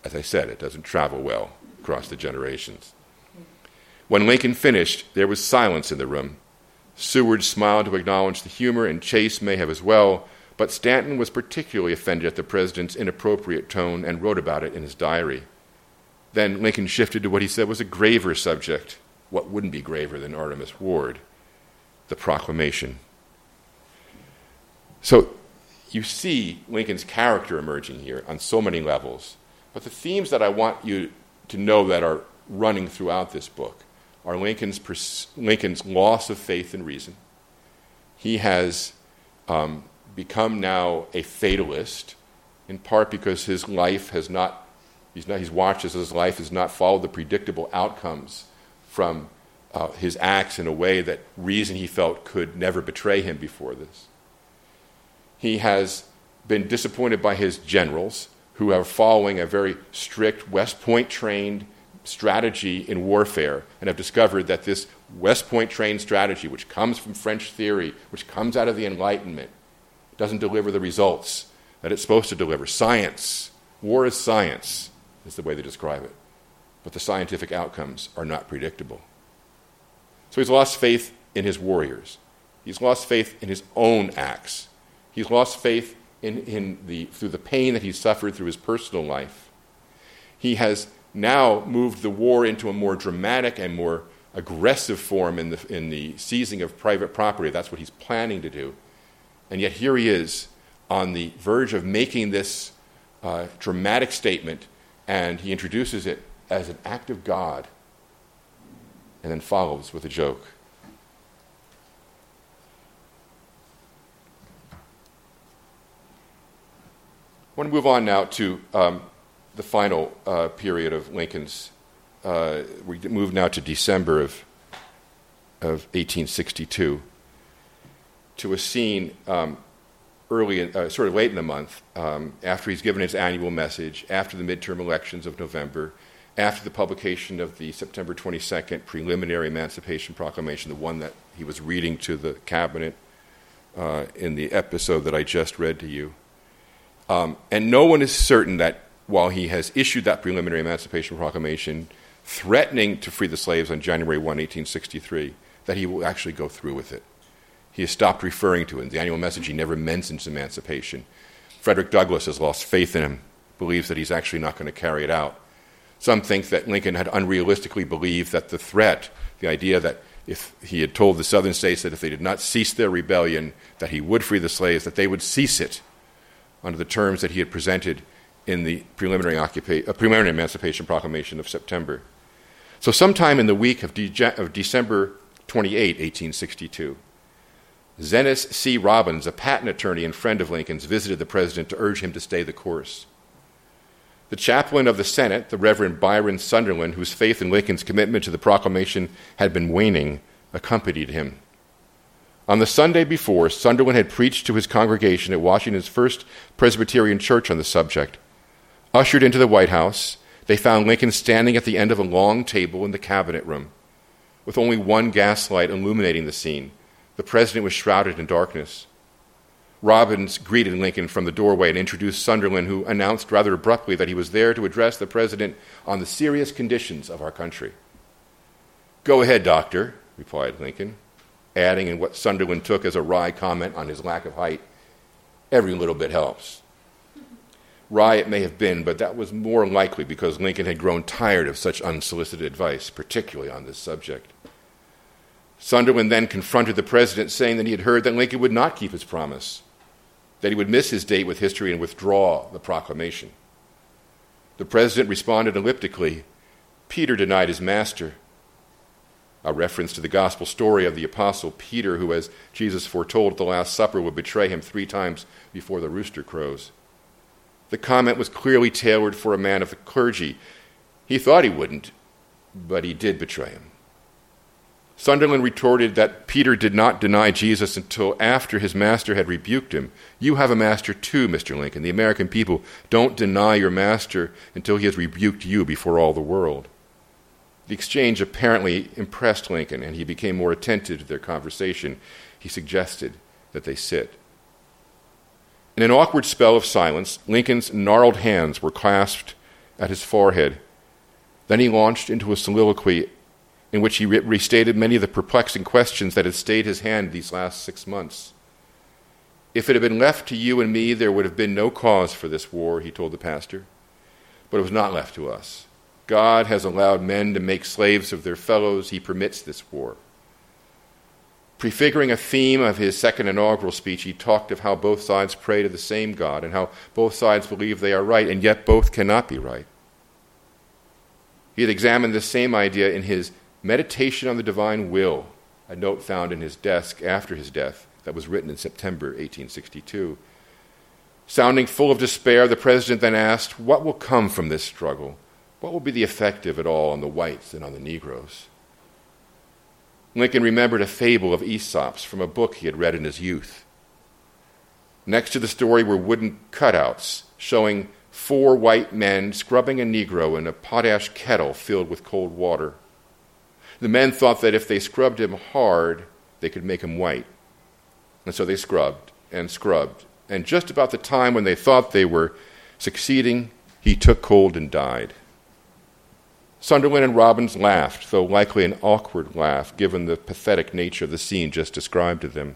As I said, it doesn't travel well across the generations. When Lincoln finished, there was silence in the room. Seward smiled to acknowledge the humor, and Chase may have as well, but Stanton was particularly offended at the president's inappropriate tone and wrote about it in his diary. Then Lincoln shifted to what he said was a graver subject. What wouldn't be graver than Artemus Ward? The proclamation. So you see Lincoln's character emerging here on so many levels. But the themes that I want you to know that are running throughout this book are Lincoln's loss of faith and reason. He has become now a fatalist, in part because his life has not... He's watched as his life has not followed the predictable outcomes from his acts in a way that reason, he felt, could never betray him before this. He has been disappointed by his generals, who are following a very strict West Point-trained strategy in warfare and have discovered that this West Point-trained strategy, which comes from French theory, which comes out of the Enlightenment, doesn't deliver the results that it's supposed to deliver. Science. War is science. Is the way they describe it. But the scientific outcomes are not predictable. So he's lost faith in his warriors. He's lost faith in his own acts. He's lost faith through the pain that he's suffered through his personal life. He has now moved the war into a more dramatic and more aggressive form in the seizing of private property. That's what he's planning to do. And yet here he is on the verge of making this dramatic statement, and he introduces it as an act of God and then follows with a joke. I want to move on now to the final period of Lincoln's. We move now to December of 1862, to a scene sort of late in the month, after he's given his annual message, after the midterm elections of November, after the publication of the September 22nd preliminary Emancipation Proclamation, the one that he was reading to the cabinet in the episode that I just read to you. And no one is certain that while he has issued that preliminary Emancipation Proclamation, threatening to free the slaves on January 1, 1863, that he will actually go through with it. He has stopped referring to it. In the annual message, he never mentions emancipation. Frederick Douglass has lost faith in him, believes that he's actually not going to carry it out. Some think that Lincoln had unrealistically believed that the threat, the idea that if he had told the southern states that if they did not cease their rebellion, that he would free the slaves, that they would cease it under the terms that he had presented in the preliminary Emancipation Proclamation of September. So sometime in the week of December 28, 1862, Zenas C. Robbins, a patent attorney and friend of Lincoln's, visited the president to urge him to stay the course. The chaplain of the Senate, the Reverend Byron Sunderland, whose faith in Lincoln's commitment to the proclamation had been waning, accompanied him. On the Sunday before, Sunderland had preached to his congregation at Washington's First Presbyterian Church on the subject. Ushered into the White House, they found Lincoln standing at the end of a long table in the cabinet room. With only one gaslight illuminating the scene, the president was shrouded in darkness. Robbins greeted Lincoln from the doorway and introduced Sunderland, who announced rather abruptly that he was there to address the president on the serious conditions of our country. "Go ahead, Doctor," replied Lincoln, adding in what Sunderland took as a wry comment on his lack of height, "every little bit helps." Wry it may have been, but that was more likely because Lincoln had grown tired of such unsolicited advice, particularly on this subject. Sunderland then confronted the president, saying that he had heard that Lincoln would not keep his promise, that he would miss his date with history and withdraw the proclamation. The president responded elliptically, "Peter denied his master," a reference to the gospel story of the apostle Peter, who, as Jesus foretold at the Last Supper, would betray him 3 times before the rooster crows. The comment was clearly tailored for a man of the clergy. He thought he wouldn't, but he did betray him. Sunderland retorted that Peter did not deny Jesus until after his master had rebuked him. "You have a master too, Mr. Lincoln. The American people don't deny your master until he has rebuked you before all the world." The exchange apparently impressed Lincoln, and he became more attentive to their conversation. He suggested that they sit. In an awkward spell of silence, Lincoln's gnarled hands were clasped at his forehead. Then he launched into a soliloquy in which he restated many of the perplexing questions that had stayed his hand these last 6 months. "If it had been left to you and me, there would have been no cause for this war," he told the pastor. "But it was not left to us. God has allowed men to make slaves of their fellows. He permits this war." Prefiguring a theme of his second inaugural speech, he talked of how both sides pray to the same God and how both sides believe they are right, and yet both cannot be right. He had examined this same idea in his Meditation on the Divine Will, a note found in his desk after his death that was written in September 1862. Sounding full of despair, the president then asked, "What will come from this struggle? What will be the effect of it all on the whites and on the Negroes?" Lincoln remembered a fable of Aesop's from a book he had read in his youth. Next to the story were wooden cutouts showing 4 white men scrubbing a Negro in a potash kettle filled with cold water. The men thought that if they scrubbed him hard, they could make him white. And so they scrubbed and scrubbed. And just about the time when they thought they were succeeding, he took cold and died. Sunderland and Robbins laughed, though likely an awkward laugh, given the pathetic nature of the scene just described to them.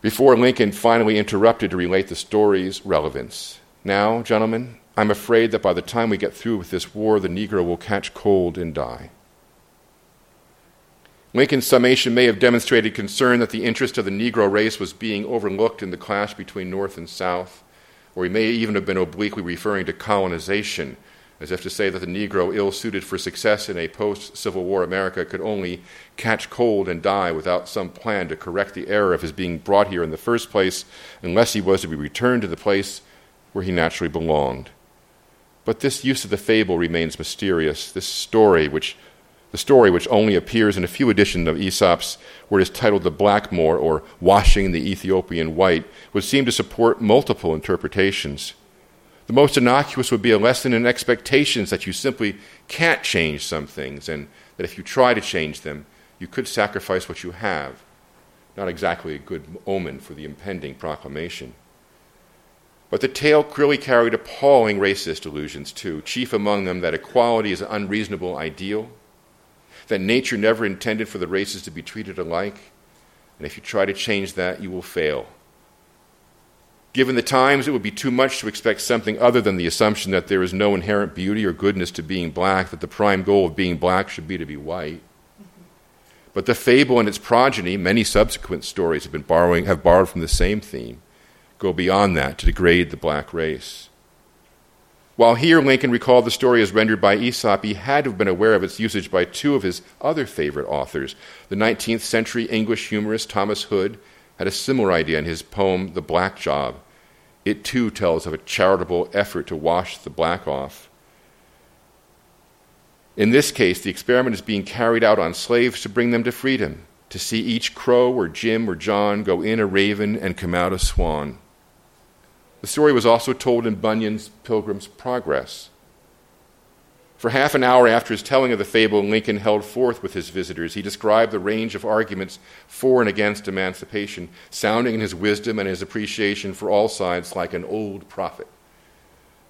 Before Lincoln finally interrupted to relate the story's relevance, "Now, gentlemen, I'm afraid that by the time we get through with this war, the Negro will catch cold and die." Lincoln's summation may have demonstrated concern that the interest of the Negro race was being overlooked in the clash between North and South, or he may even have been obliquely referring to colonization as if to say that the Negro ill-suited for success in a post-Civil War America could only catch cold and die without some plan to correct the error of his being brought here in the first place, unless he was to be returned to the place where he naturally belonged. But this use of the fable remains mysterious. The story which only appears in a few editions of Aesop's, where it is titled The Blackmoor, or Washing the Ethiopian White, would seem to support multiple interpretations. The most innocuous would be a lesson in expectations that you simply can't change some things, and that if you try to change them, you could sacrifice what you have. Not exactly a good omen for the impending proclamation. But the tale clearly carried appalling racist illusions, too, chief among them that equality is an unreasonable ideal, that nature never intended for the races to be treated alike, and if you try to change that, you will fail. Given the times, it would be too much to expect something other than the assumption that there is no inherent beauty or goodness to being black, that the prime goal of being black should be to be white. But the fable and its progeny, many subsequent stories have borrowed from the same theme, go beyond that to degrade the black race. While here Lincoln recalled the story as rendered by Aesop, he had to have been aware of its usage by two of his other favorite authors. The 19th century English humorist Thomas Hood had a similar idea in his poem The Black Job. It too tells of a charitable effort to wash the black off. In this case, the experiment is being carried out on slaves to bring them to freedom, to see each Crow or Jim or John go in a raven and come out a swan. The story was also told in Bunyan's Pilgrim's Progress. For half an hour after his telling of the fable, Lincoln held forth with his visitors. He described the range of arguments for and against emancipation, sounding in his wisdom and his appreciation for all sides like an old prophet.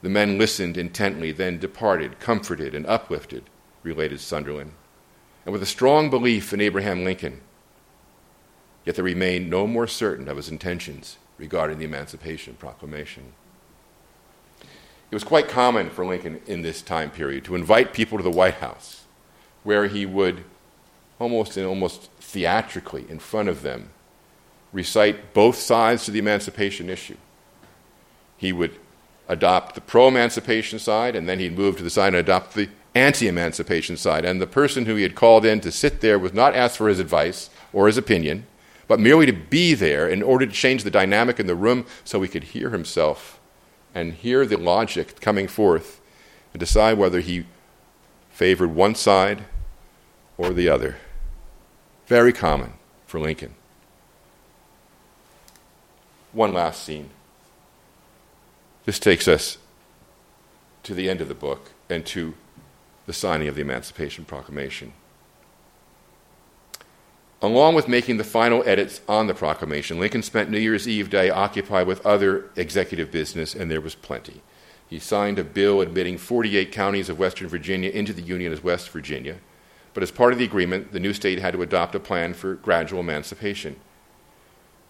The men listened intently, then departed, comforted and uplifted, related Sunderland, and with a strong belief in Abraham Lincoln. Yet they remained no more certain of his intentions regarding the Emancipation Proclamation. It was quite common for Lincoln in this time period to invite people to the White House, where he would almost theatrically in front of them recite both sides to the emancipation issue. He would adopt the pro-emancipation side, and then he'd move to the side and adopt the anti-emancipation side. And the person who he had called in to sit there was not asked for his advice or his opinion, but merely to be there in order to change the dynamic in the room so he could hear himself and hear the logic coming forth and decide whether he favored one side or the other. Very common for Lincoln. One last scene. This takes us to the end of the book and to the signing of the Emancipation Proclamation. Along with making the final edits on the proclamation, Lincoln spent New Year's Eve day occupied with other executive business, and there was plenty. He signed a bill admitting 48 counties of Western Virginia into the Union as West Virginia, but as part of the agreement, the new state had to adopt a plan for gradual emancipation.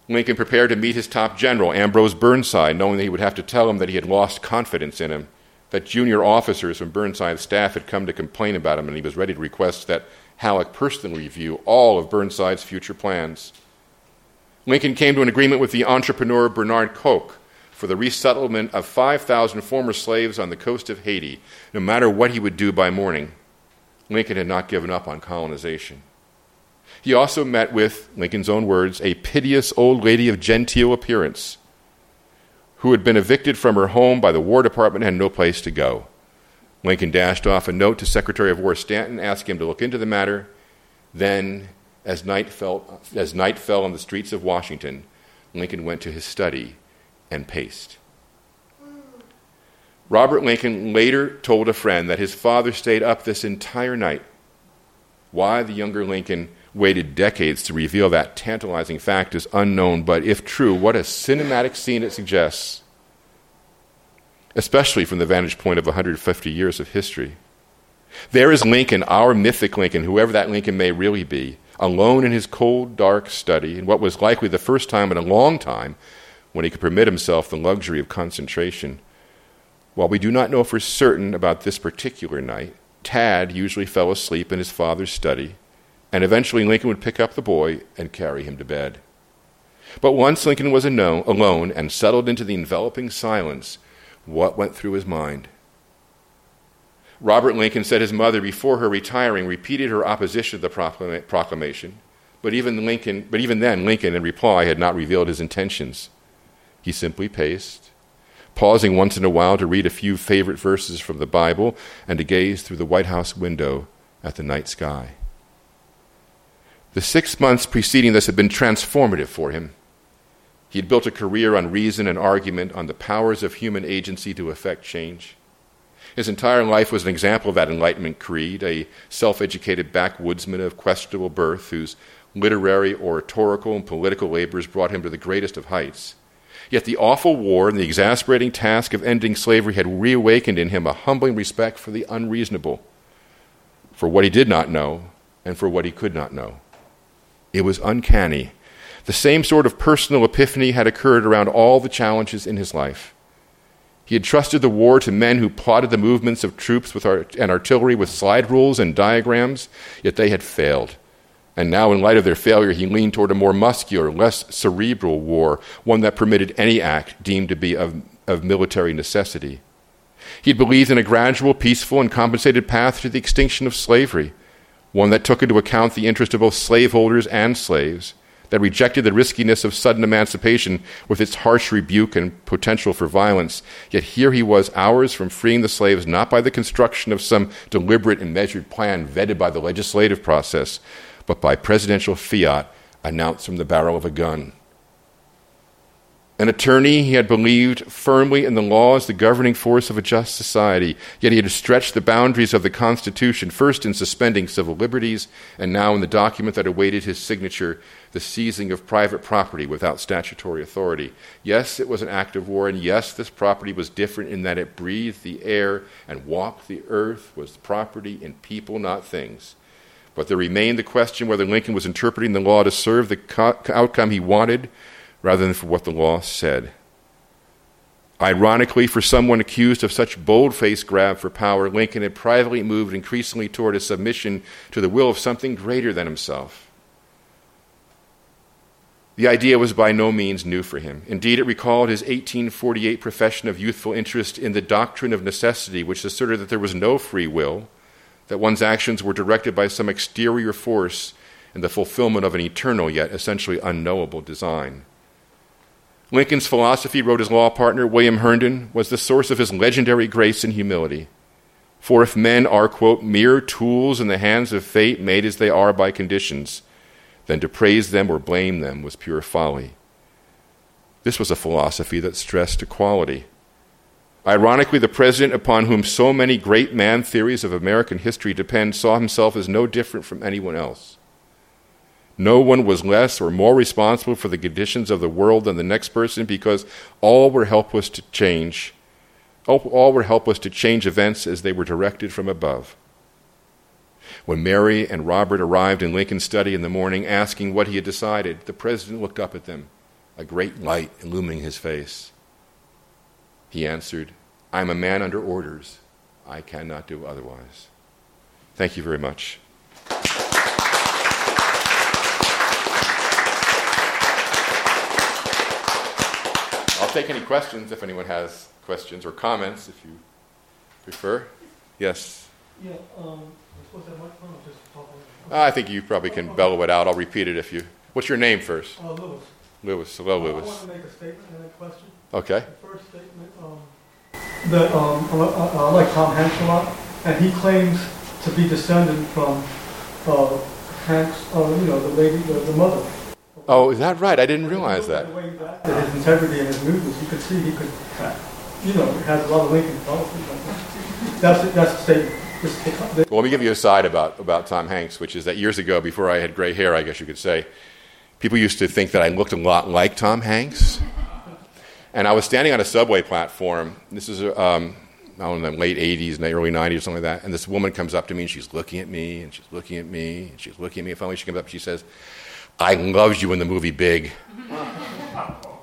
Lincoln prepared to meet his top general, Ambrose Burnside, knowing that he would have to tell him that he had lost confidence in him, that junior officers from Burnside's staff had come to complain about him, and he was ready to request that Halleck personally review all of Burnside's future plans. Lincoln came to an agreement with the entrepreneur Bernard Koch for the resettlement of 5,000 former slaves on the coast of Haiti, no matter what he would do by morning. Lincoln had not given up on colonization. He also met with, Lincoln's own words, a piteous old lady of genteel appearance who had been evicted from her home by the War Department and had no place to go. Lincoln dashed off a note to Secretary of War Stanton asking him to look into the matter. Then, as night fell on the streets of Washington, Lincoln went to his study and paced. Robert Lincoln later told a friend that his father stayed up this entire night. Why the younger Lincoln waited decades to reveal that tantalizing fact is unknown, but if true, what a cinematic scene it suggests, especially from the vantage point of 150 years of history. There is Lincoln, our mythic Lincoln, whoever that Lincoln may really be, alone in his cold, dark study, in what was likely the first time in a long time when he could permit himself the luxury of concentration. While we do not know for certain about this particular night, Tad usually fell asleep in his father's study, and eventually Lincoln would pick up the boy and carry him to bed. But once Lincoln was alone and settled into the enveloping silence, what went through his mind? Robert Lincoln said his mother, before her retiring, repeated her opposition to the proclamation, but even then, Lincoln, in reply, had not revealed his intentions. He simply paced, pausing once in a while to read a few favorite verses from the Bible and to gaze through the White House window at the night sky. The 6 months preceding this had been transformative for him. He had built a career on reason and argument, on the powers of human agency to effect change. His entire life was an example of that Enlightenment creed, a self-educated backwoodsman of questionable birth whose literary, oratorical, and political labors brought him to the greatest of heights. Yet the awful war and the exasperating task of ending slavery had reawakened in him a humbling respect for the unreasonable, for what he did not know, and for what he could not know. It was uncanny. The same sort of personal epiphany had occurred around all the challenges in his life. He had trusted the war to men who plotted the movements of troops and artillery with slide rules and diagrams, yet they had failed. And now, in light of their failure, he leaned toward a more muscular, less cerebral war, one that permitted any act deemed to be of military necessity. He had believed in a gradual, peaceful, and compensated path to the extinction of slavery, one that took into account the interest of both slaveholders and slaves, that rejected the riskiness of sudden emancipation with its harsh rebuke and potential for violence. Yet here he was, hours from freeing the slaves, not by the construction of some deliberate and measured plan vetted by the legislative process, but by presidential fiat announced from the barrel of a gun. An attorney, he had believed firmly in the law as the governing force of a just society, yet he had stretched the boundaries of the Constitution, first in suspending civil liberties, and now in the document that awaited his signature, the seizing of private property without statutory authority. Yes, it was an act of war, and yes, this property was different in that it breathed the air and walked the earth, was property in people, not things. But there remained the question whether Lincoln was interpreting the law to serve the outcome he wanted, rather than for what the law said. Ironically, for someone accused of such bold-faced grab for power, Lincoln had privately moved increasingly toward a submission to the will of something greater than himself. The idea was by no means new for him. Indeed, it recalled his 1848 profession of youthful interest in the doctrine of necessity, which asserted that there was no free will, that one's actions were directed by some exterior force and the fulfillment of an eternal yet essentially unknowable design. Lincoln's philosophy, wrote his law partner, William Herndon, was the source of his legendary grace and humility. For if men are, quote, mere tools in the hands of fate, made as they are by conditions, then to praise them or blame them was pure folly. This was a philosophy that stressed equality. Ironically, the president upon whom so many great man theories of American history depend saw himself as no different from anyone else. No one was less or more responsible for the conditions of the world than the next person, because all were helpless to change. All were helpless to change events as they were directed from above. When Mary and Robert arrived in Lincoln's study in the morning, asking what he had decided, the president looked up at them, a great light illumining his face. He answered, "I'm a man under orders. I cannot do otherwise." Thank you very much. I'll take any questions if anyone has questions or comments, if you prefer. Yes? Yeah, I think you probably can bellow it out. I'll repeat it if you... What's your name first? Lewis. Lewis. Hello, Lewis. I want to make a statement and a question. Okay. The first statement, I like Tom Hanks a lot, and he claims to be descended from Hanks, the lady, the mother. Oh, is that right? I didn't realize that. The way back to his integrity and his movements, you could see he could, has a lot of Lincoln policies. That's the statement. Well, let me give you a side about Tom Hanks, which is that years ago, before I had gray hair, I guess you could say, people used to think that I looked a lot like Tom Hanks. And I was standing on a subway platform. This is in the late 80s and the early 90s or something like that. And this woman comes up to me, and she's looking at me, and she's looking at me, and she's looking at me. And finally she comes up and she says, "I loved you in the movie Big."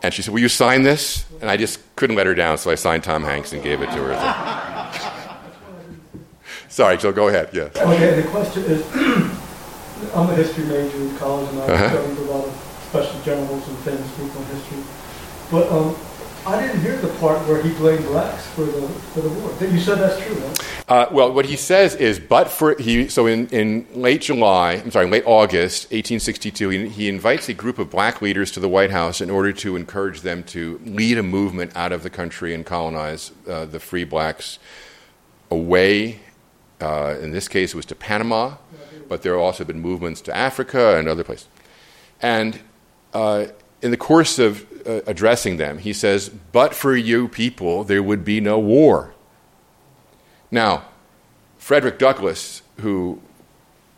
And she said, "Will you sign this?" And I just couldn't let her down, so I signed Tom Hanks and gave it to her. Sorry, so go ahead, yes. Okay, the question is, I'm a history major in college, and I've studied a lot of special journals and famous people in history. But I didn't hear the part where he blamed blacks for the war. You said that's true, right? Well, what he says is, in late August 1862, he invites a group of black leaders to the White House in order to encourage them to lead a movement out of the country and colonize the free blacks away. In this case, it was to Panama, but there have also been movements to Africa and other places. And in the course of addressing them, he says, "But for you people, there would be no war." Now, Frederick Douglass, who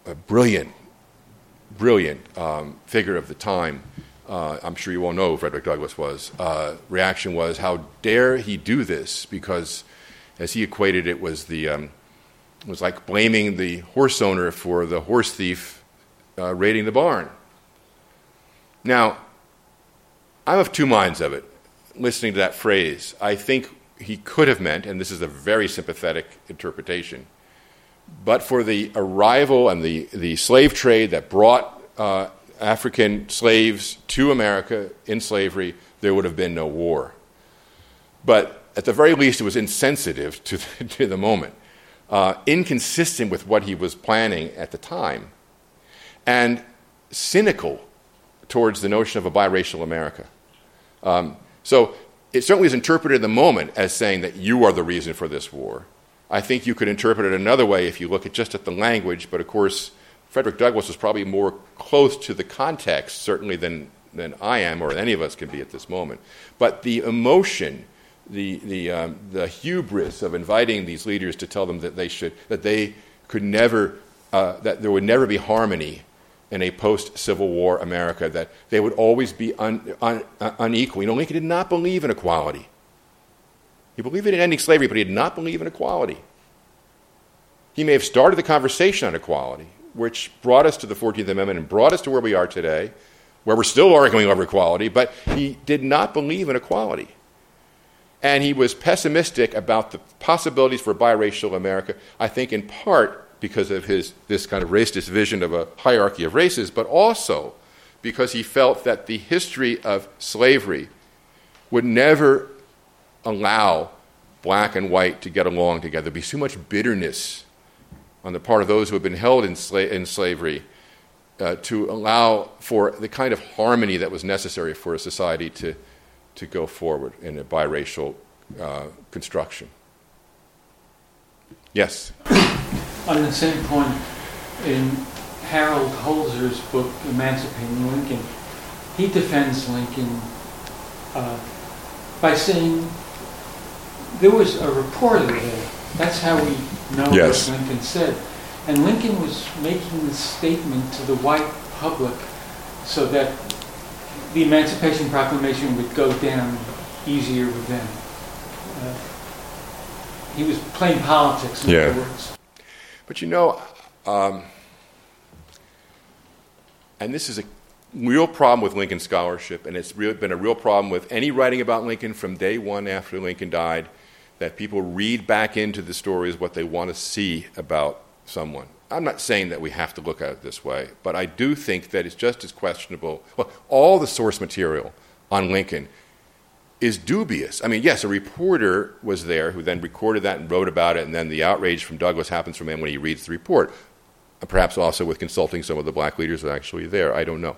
a brilliant figure of the time, I'm sure you all know who Frederick Douglass was, reaction was, how dare he do this? Because, as he equated it, was like blaming the horse owner for the horse thief raiding the barn. Now, I'm of two minds of it, listening to that phrase. I think he could have meant, and this is a very sympathetic interpretation, but for the arrival and the slave trade that brought African slaves to America in slavery, there would have been no war. But at the very least, it was insensitive to the moment, inconsistent with what he was planning at the time, and cynical towards the notion of a biracial America. So it certainly is interpreted in the moment as saying that you are the reason for this war. I think you could interpret it another way if you look just at the language, but of course Frederick Douglass was probably more close to the context, certainly, than I am or any of us can be at this moment. But the emotion, the hubris of inviting these leaders to tell them that there would never be harmony in a post-Civil War America, that they would always be unequal. You know, Lincoln did not believe in equality. He believed in ending slavery, but he did not believe in equality. He may have started the conversation on equality, which brought us to the 14th Amendment and brought us to where we are today, where we're still arguing over equality, but he did not believe in equality. And he was pessimistic about the possibilities for biracial America, I think in part because of this kind of racist vision of a hierarchy of races, but also because he felt that the history of slavery would never allow black and white to get along together. There'd be so much bitterness on the part of those who had been held in slavery to allow for the kind of harmony that was necessary for a society to go forward in a biracial construction. Yes? On the same point, in Harold Holzer's book, Emancipating Lincoln, he defends Lincoln by saying there was a reporter there. That's how we know what Lincoln said. And Lincoln was making this statement to the white public so that the Emancipation Proclamation would go down easier with them. He was playing politics, in other words. But you know, and this is a real problem with Lincoln scholarship, and it's really been a real problem with any writing about Lincoln from day one after Lincoln died, that people read back into the stories what they want to see about someone. I'm not saying that we have to look at it this way, but I do think that it's just as questionable. Well, all the source material on Lincoln is dubious. I mean, yes, a reporter was there who then recorded that and wrote about it, and then the outrage from Douglass happens from him when he reads the report, perhaps also with consulting some of the black leaders who were actually there. I don't know.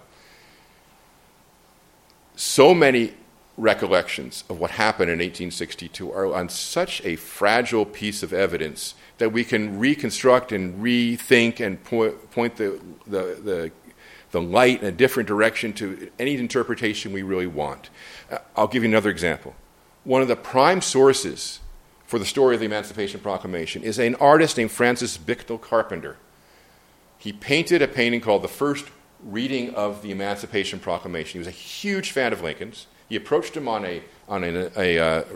So many recollections of what happened in 1862 are on such a fragile piece of evidence that we can reconstruct and rethink and point the light in a different direction to any interpretation we really want. I'll give you another example. One of the prime sources for the story of the Emancipation Proclamation is an artist named Francis Bicknell Carpenter. He painted a painting called The First Reading of the Emancipation Proclamation. He was a huge fan of Lincoln's. He approached him on a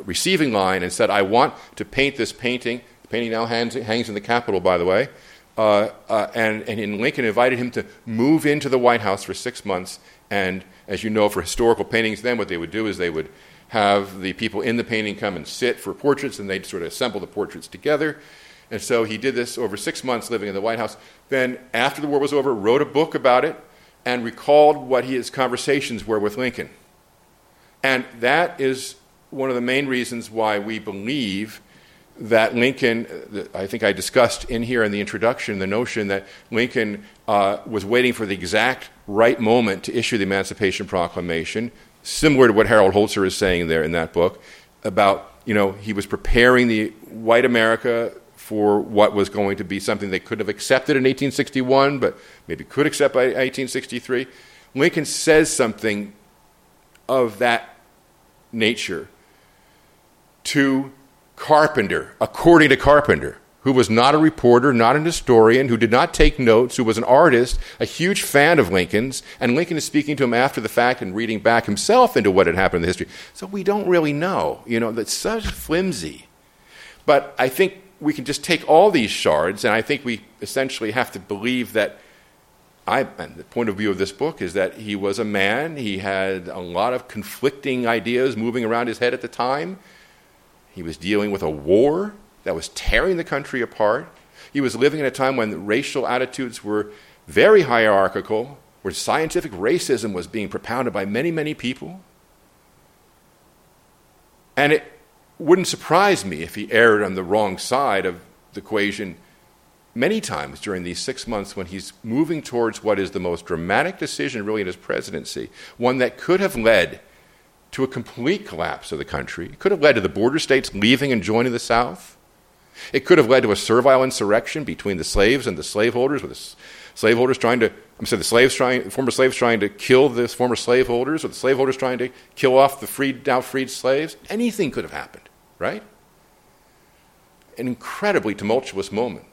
receiving line and said, "I want to paint this painting." The painting now hangs in the Capitol, by the way. And Lincoln invited him to move into the White House for 6 months. And as you know, for historical paintings, then what they would do is they would have the people in the painting come and sit for portraits, and they'd sort of assemble the portraits together. And so he did this over 6 months, living in the White House. Then, after the war was over, wrote a book about it and recalled what his conversations were with Lincoln. And that is one of the main reasons why we believe that Lincoln, I think I discussed in here in the introduction, the notion that Lincoln was waiting for the exact right moment to issue the Emancipation Proclamation, similar to what Harold Holzer is saying there in that book, about, you know, he was preparing the white America for what was going to be something they could have accepted in 1861, but maybe could accept by 1863. Lincoln says something of that nature to Carpenter, according to Carpenter, who was not a reporter, not an historian, who did not take notes, who was an artist, a huge fan of Lincoln's, and Lincoln is speaking to him after the fact and reading back himself into what had happened in the history. So we don't really know. You know, that's such flimsy. But I think we can just take all these shards, and I think we essentially have to believe that and the point of view of this book is that he was a man. He had a lot of conflicting ideas moving around his head at the time. He was dealing with a war that was tearing the country apart. He was living in a time when the racial attitudes were very hierarchical, where scientific racism was being propounded by many, many people. And it wouldn't surprise me if he erred on the wrong side of the equation many times during these 6 months when he's moving towards what is the most dramatic decision really in his presidency, one that could have led to a complete collapse of the country. It could have led to the border states leaving and joining the South. It could have led to a servile insurrection between the slaves and the slaveholders, with the slaveholders former slaves trying to kill the former slaveholders, or the slaveholders trying to kill off the now freed slaves. Anything could have happened, right? An incredibly tumultuous moment.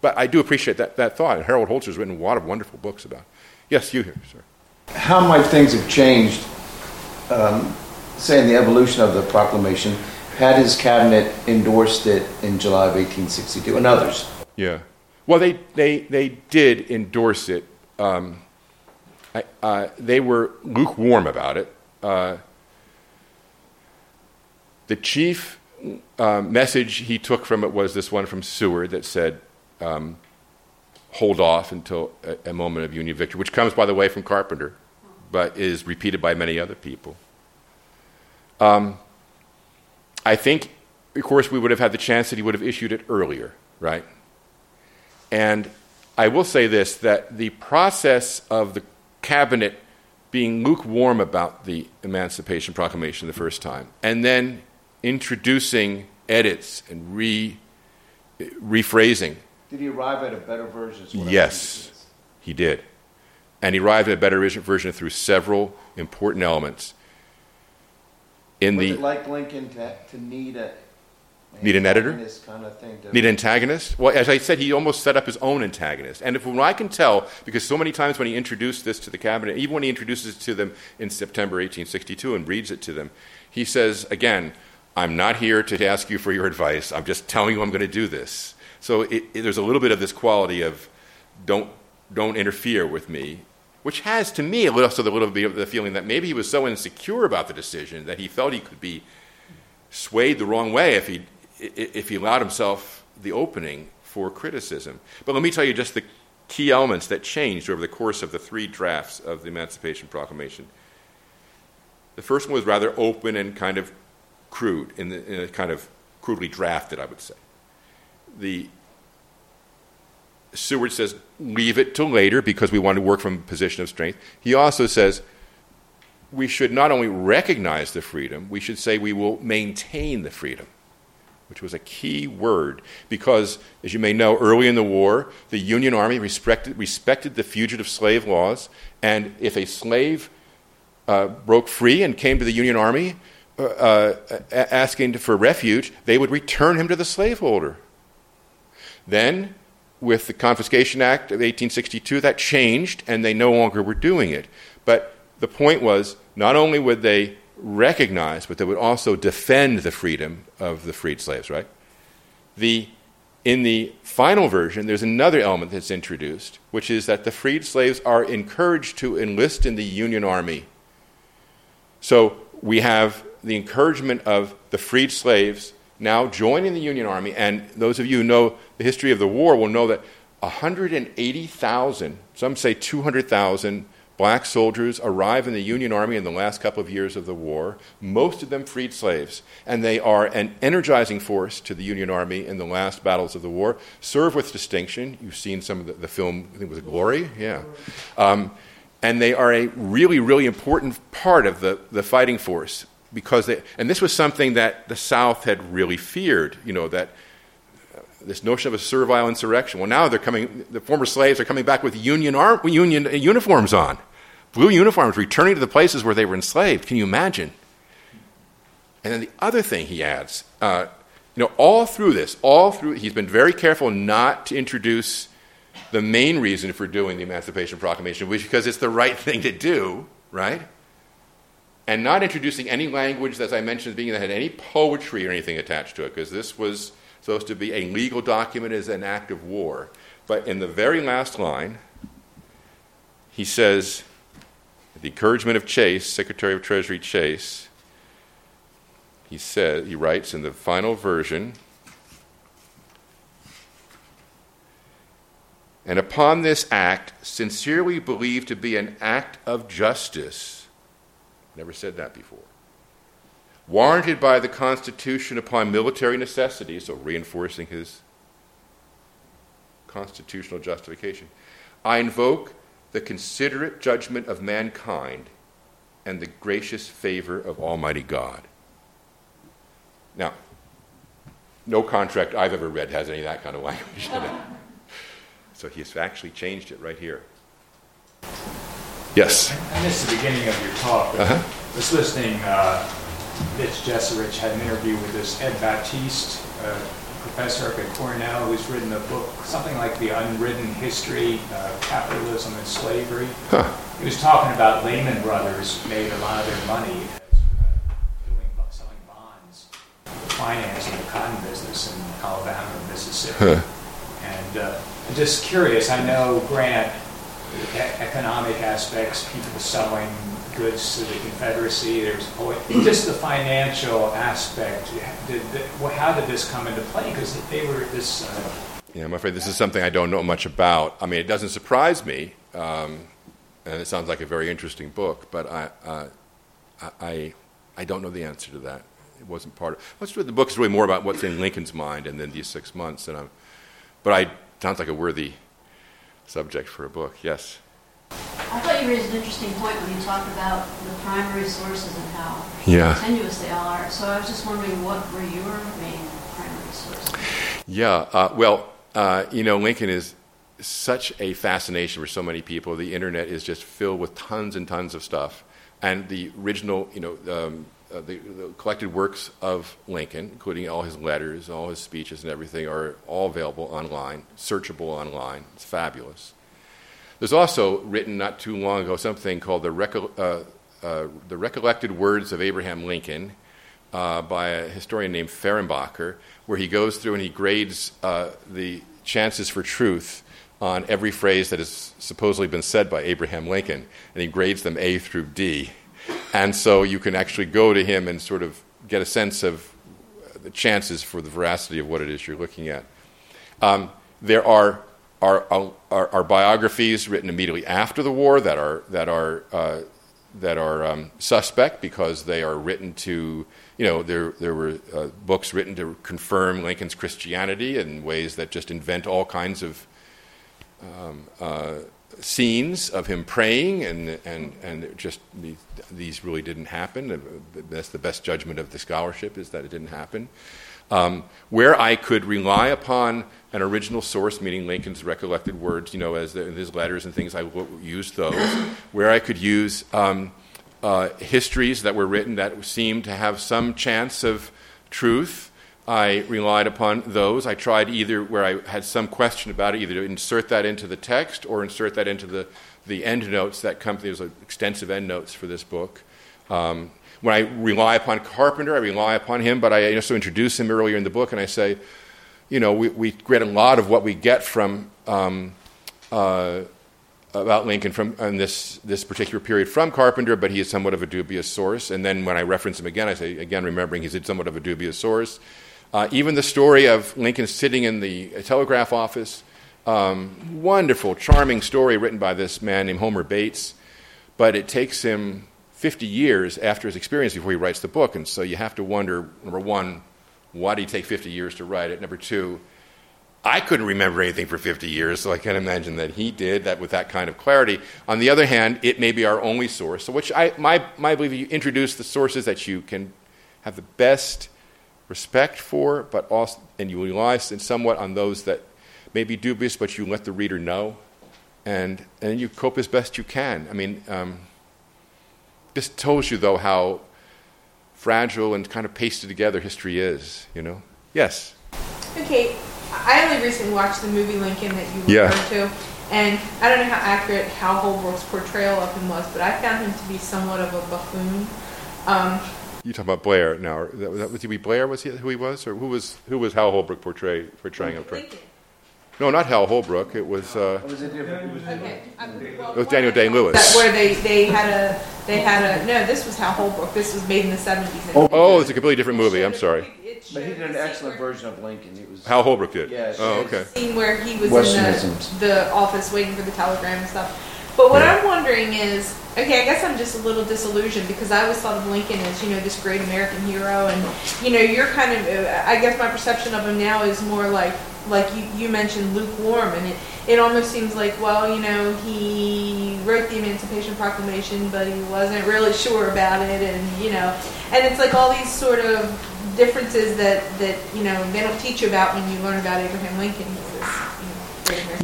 But I do appreciate that thought, and Harold Holzer has written a lot of wonderful books about it. Yes, you here, sir. How might things have changed, say, in the evolution of the proclamation, had his cabinet endorsed it in July of 1862 and others? Yeah. Well, they did endorse it. They were lukewarm about it. The chief message he took from it was this one from Seward that said, hold off until a moment of Union victory, which comes, by the way, from Carpenter, but is repeated by many other people. I think, of course, we would have had the chance that he would have issued it earlier, right? And I will say this, that the process of the cabinet being lukewarm about the Emancipation Proclamation the first time, and then introducing edits and rephrasing. Did he arrive at a better version? Yes, he did. And he arrived at a better version through several important elements. Was it like Lincoln to need an editor? Kind of thing need an antagonist? Well, as I said, he almost set up his own antagonist. And from what I can tell, because so many times when he introduced this to the cabinet, even when he introduces it to them in September 1862 and reads it to them, he says, again, I'm not here to ask you for your advice. I'm just telling you I'm going to do this. So there's a little bit of this quality of don't interfere with me, which has to me also a little bit of the feeling that maybe he was so insecure about the decision that he felt he could be swayed the wrong way if he allowed himself the opening for criticism. But let me tell you just the key elements that changed over the course of the three drafts of the Emancipation Proclamation. The first one was rather open and kind of crude, in a kind of crudely drafted, I would say. Seward says, leave it till later because we want to work from a position of strength. He also says, we should not only recognize the freedom, we should say we will maintain the freedom, which was a key word because, as you may know, early in the war, the Union Army respected the fugitive slave laws, and if a slave broke free and came to the Union Army asking for refuge, they would return him to the slaveholder. Then, with the Confiscation Act of 1862, that changed, and they no longer were doing it. But the point was, not only would they recognize, but they would also defend the freedom of the freed slaves, right? In the final version, there's another element that's introduced, which is that the freed slaves are encouraged to enlist in the Union Army. So we have the encouragement of the freed slaves now joining the Union Army, and those of you who know the history of the war will know that 180,000, some say 200,000 Black soldiers arrive in the Union Army in the last couple of years of the war. Most of them freed slaves, and they are an energizing force to the Union Army in the last battles of the war. Serve with distinction. You've seen some of the film, I think it was Glory? Yeah. And they are a really, really important part of the fighting force because they, and this was something that the South had really feared, you know, that this notion of a servile insurrection. Well, now they're coming, the former slaves are coming back with Union uniforms on, blue uniforms, returning to the places where they were enslaved. Can you imagine? And then the other thing he adds, you know, all through, he's been very careful not to introduce the main reason for doing the Emancipation Proclamation, which is because it's the right thing to do, right? And not introducing any language, as I mentioned, being that had any poetry or anything attached to it, because this was supposed to be a legal document as an act of war. But in the very last line, he says, at the encouragement of Chase, Secretary of Treasury Chase, he writes in the final version, and upon this act, sincerely believed to be an act of justice, never said that before, warranted by the Constitution upon military necessity, so reinforcing his constitutional justification, I invoke the considerate judgment of mankind and the gracious favor of Almighty God. Now, no contract I've ever read has any of that kind of language in it. So he's actually changed it right here. Yes? I missed the beginning of your talk. But I was listening. Mitch Jeserich had an interview with this Ed Baptiste, professor up at Cornell, who's written a book, something like The Unwritten History of Capitalism and Slavery. Huh. He was talking about Lehman Brothers made a lot of their money selling bonds, financing the cotton business in Alabama and Mississippi. Huh. And I'm just curious, I know, Grant, the economic aspects, people selling goods to the Confederacy, there's just the financial aspect. How did this come into play? Because they were this... Yeah, I'm afraid this is something I don't know much about. I mean, it doesn't surprise me, and it sounds like a very interesting book, but I don't know the answer to that. It wasn't part of... The book is really more about what's in Lincoln's mind and then these 6 months, and sounds like a worthy subject for a book. Yes? I thought you raised an interesting point when you talked about the primary sources and how tenuous they all are. So I was just wondering, what were your main primary sources? You know, Lincoln is such a fascination for so many people. The internet is just filled with tons and tons of stuff. And the original, you know, the collected works of Lincoln, including all his letters, all his speeches and everything, are all available online, searchable online. It's fabulous. There's also written not too long ago something called The Recollected Words of Abraham Lincoln by a historian named Fehrenbacher, where he goes through and he grades the chances for truth on every phrase that has supposedly been said by Abraham Lincoln, and he grades them A through D. And so you can actually go to him and sort of get a sense of the chances for the veracity of what it is you're looking at. There are biographies written immediately after the war that are suspect because they are written to, you know, there were books written to confirm Lincoln's Christianity in ways that just invent all kinds of scenes of him praying, and just these really didn't happen. That's the best judgment of the scholarship, is that it didn't happen. Where I could rely upon an original source, meaning Lincoln's recollected words, you know, as his letters and things, I used those. Where I could use histories that were written that seemed to have some chance of truth, I relied upon those. I tried either where I had some question about it, either to insert that into the text or insert that into the end notes that come. There's extensive end notes for this book. When I rely upon Carpenter, I rely upon him, but I also introduce him earlier in the book, and I say, you know, we get a lot of what we get from about Lincoln from this particular period from Carpenter, but he is somewhat of a dubious source. And then when I reference him again, I say, again, remembering he's somewhat of a dubious source. Even the story of Lincoln sitting in the telegraph office, wonderful, charming story written by this man named Homer Bates, But it takes him 50 years after his experience before he writes the book. And so you have to wonder, number one, why did he take 50 years to write it? Number two, I couldn't remember anything for 50 years, so I can't imagine that he did that with that kind of clarity. On the other hand, it may be our only source, so which my belief is you introduce the sources that you can have the best respect for, but also, and you rely in somewhat on those that may be dubious, but you let the reader know, and you cope as best you can. I mean, this tells you, though, how fragile and kind of pasted together history is, you know? Yes? Okay. I only recently watched the movie Lincoln that you referred to, and I don't know how accurate Hal Holbrook's portrayal of him was, but I found him to be somewhat of a buffoon. You talking about Blair now? Would he be Blair? Was he who he was, or who was Hal Holbrook portraying him? Lincoln. No, not Hal Holbrook. It was. It was Daniel Day-Lewis. That where they had a no. This was Hal Holbrook. This was made in the '70s. Oh, it's a completely different movie. I'm sorry. But he did an excellent version of Lincoln. It was Hal Holbrook did. Yeah. Oh, okay. Scene where he was in the office waiting for the telegram and stuff. But what I'm wondering is, okay, I guess I'm just a little disillusioned because I always thought of Lincoln as, you know, this great American hero, and you know, you're kind of, I guess my perception of him now is more like you mentioned, lukewarm, and it almost seems like, well, you know, he wrote the Emancipation Proclamation, but he wasn't really sure about it, and you know, and it's like all these sort of differences that you know they don't teach you about when you learn about Abraham Lincoln.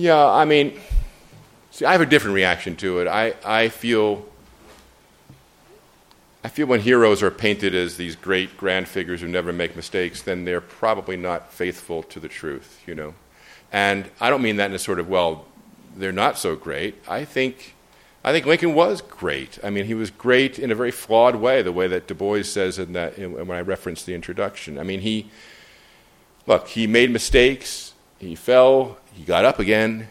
Yeah, I mean, see, I have a different reaction to it. I feel when heroes are painted as these great grand figures who never make mistakes, then they're probably not faithful to the truth, you know. And I don't mean that in a sort of, well, they're not so great. I think Lincoln was great. I mean, he was great in a very flawed way, the way that Du Bois says when I referenced the introduction. I mean, he made mistakes. He fell. He got up again.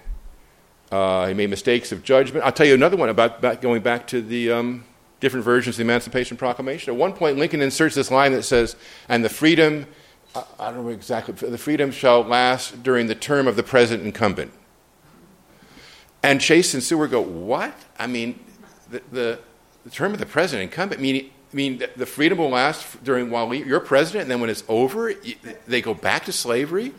He made mistakes of judgment. I'll tell you another one about going back to the different versions of the Emancipation Proclamation. At one point, Lincoln inserts this line that says, and the freedom, I don't know exactly, the freedom shall last during the term of the present incumbent. And Chase and Seward go, what? I mean, the term of the president incumbent, mean the freedom will last while you're president, and then when it's over, they go back to slavery?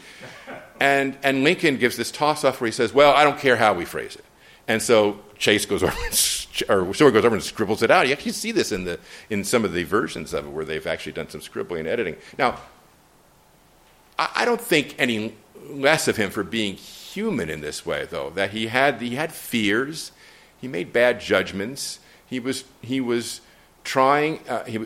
And Lincoln gives this toss-off where he says, well, I don't care how we phrase it. And so Chase goes over, or Seward goes over and scribbles it out. You actually see this in some of the versions of it where they've actually done some scribbling and editing. Now, I don't think any less of him for being human in this way, though, that he had fears, he made bad judgments, he was trying, he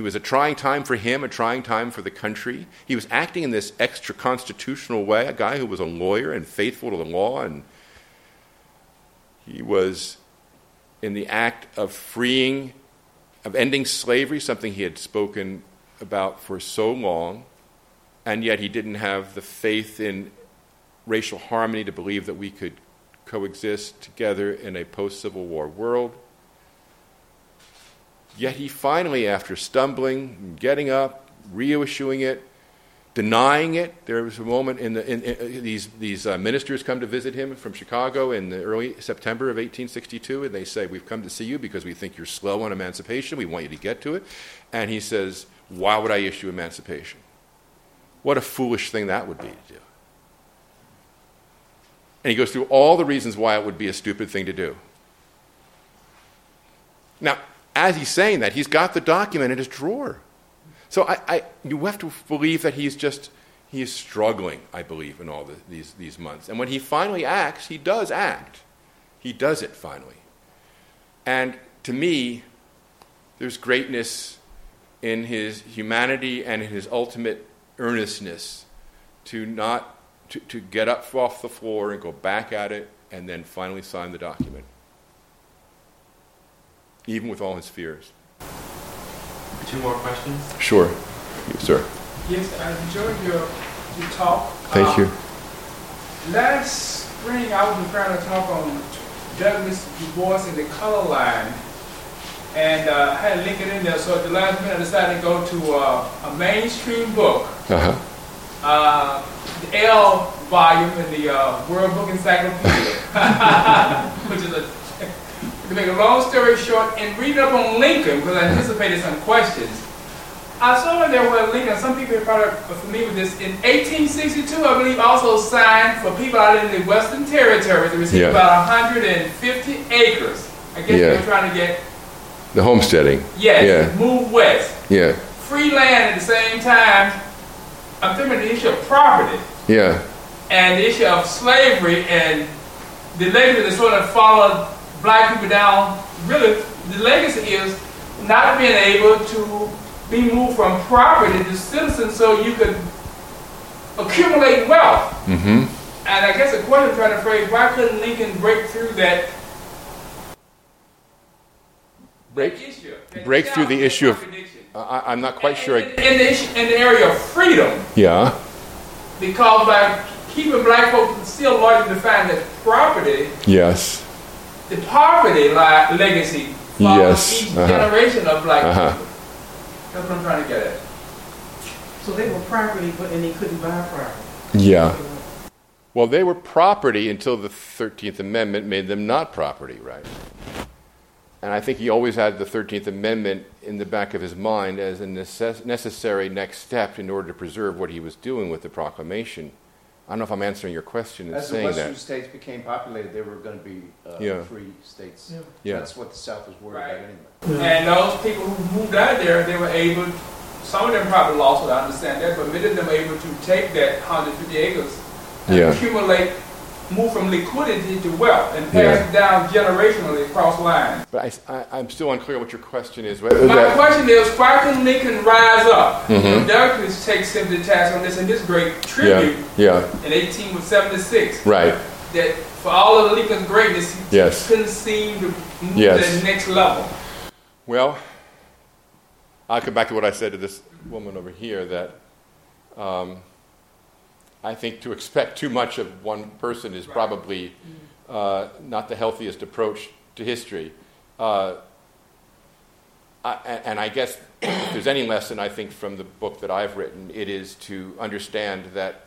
was a trying time for him, a trying time for the country. He was acting in this extra constitutional way, a guy who was a lawyer and faithful to the law, and he was in the act of ending slavery, something he had spoken about for so long, and yet he didn't have the faith in racial harmony to believe that we could coexist together in a post-Civil War world. Yet he finally, after stumbling, getting up, reissuing it, denying it, there was a moment these ministers come to visit him from Chicago in the early September of 1862, and they say, we've come to see you because we think you're slow on emancipation. We want you to get to it. And he says, why would I issue emancipation? What a foolish thing that would be to do. And he goes through all the reasons why it would be a stupid thing to do. Now, as he's saying that, he's got the document in his drawer. So you have to believe that he's struggling, I believe, in all these months. And when he finally acts, he does act. He does it finally. And to me, there's greatness in his humanity and in his ultimate earnestness to not... To get up off the floor and go back at it and then finally sign the document, even with all his fears. 2 more questions? Sure. Yes, sir. Yes, I enjoyed your talk. Thank you. Last spring, I was trying to talk on Douglas Du Bois and the color line, and I had to link it in there, so at the last minute I decided to go to a mainstream book. Uh-huh. The L volume in the World Book Encyclopedia, which is To make a long story short, in reading up on Lincoln, because I anticipated some questions, I saw that there was Lincoln. Some people are probably familiar with this. In 1862, I believe, also signed for people out in the Western Territory to receive about 150 acres. I guess they were trying to get the homesteading. Yes, move west. Yeah. Free land at the same time. I'm thinking the issue of property. Yeah. And the issue of slavery and the legacy that sort of followed black people down. Really, the legacy is not being able to be moved from property to citizens so you could accumulate wealth. Mm-hmm. And I guess the question I'm trying to phrase, why couldn't Lincoln break through that issue? Break through the issue of... I'm not quite sure. In the area of freedom. Yeah. Because by keeping black folks still largely defined as property. Yes. The poverty legacy follows each generation of black people. That's what I'm trying to get at. So they were property, and they couldn't buy property. Yeah. Well, they were property until the 13th Amendment made them not property, right? And I think he always had the 13th Amendment in the back of his mind as a necessary next step in order to preserve what he was doing with the proclamation. I don't know if I'm answering your question in saying that. As the Western states became populated, they were going to be free states. Yeah. Yeah. That's what the South was worried about anyway. Yeah. And those people who moved out of there, they were able, some of them probably lost it, I understand that, but many of them were able to take that 150 acres and accumulate, move from liquidity to wealth and pass it down generationally across lines. But I'm still unclear what your question is. My question is, why can Lincoln rise up? Mm-hmm. Douglas takes him to task on this in this great tribute in 1876. Right. That for all of Lincoln's greatness, he couldn't seem to move to the next level. Well, I'll come back to what I said to this woman over here, that... I think to expect too much of one person is probably not the healthiest approach to history. I guess if there's any lesson, I think, from the book that I've written, it is to understand that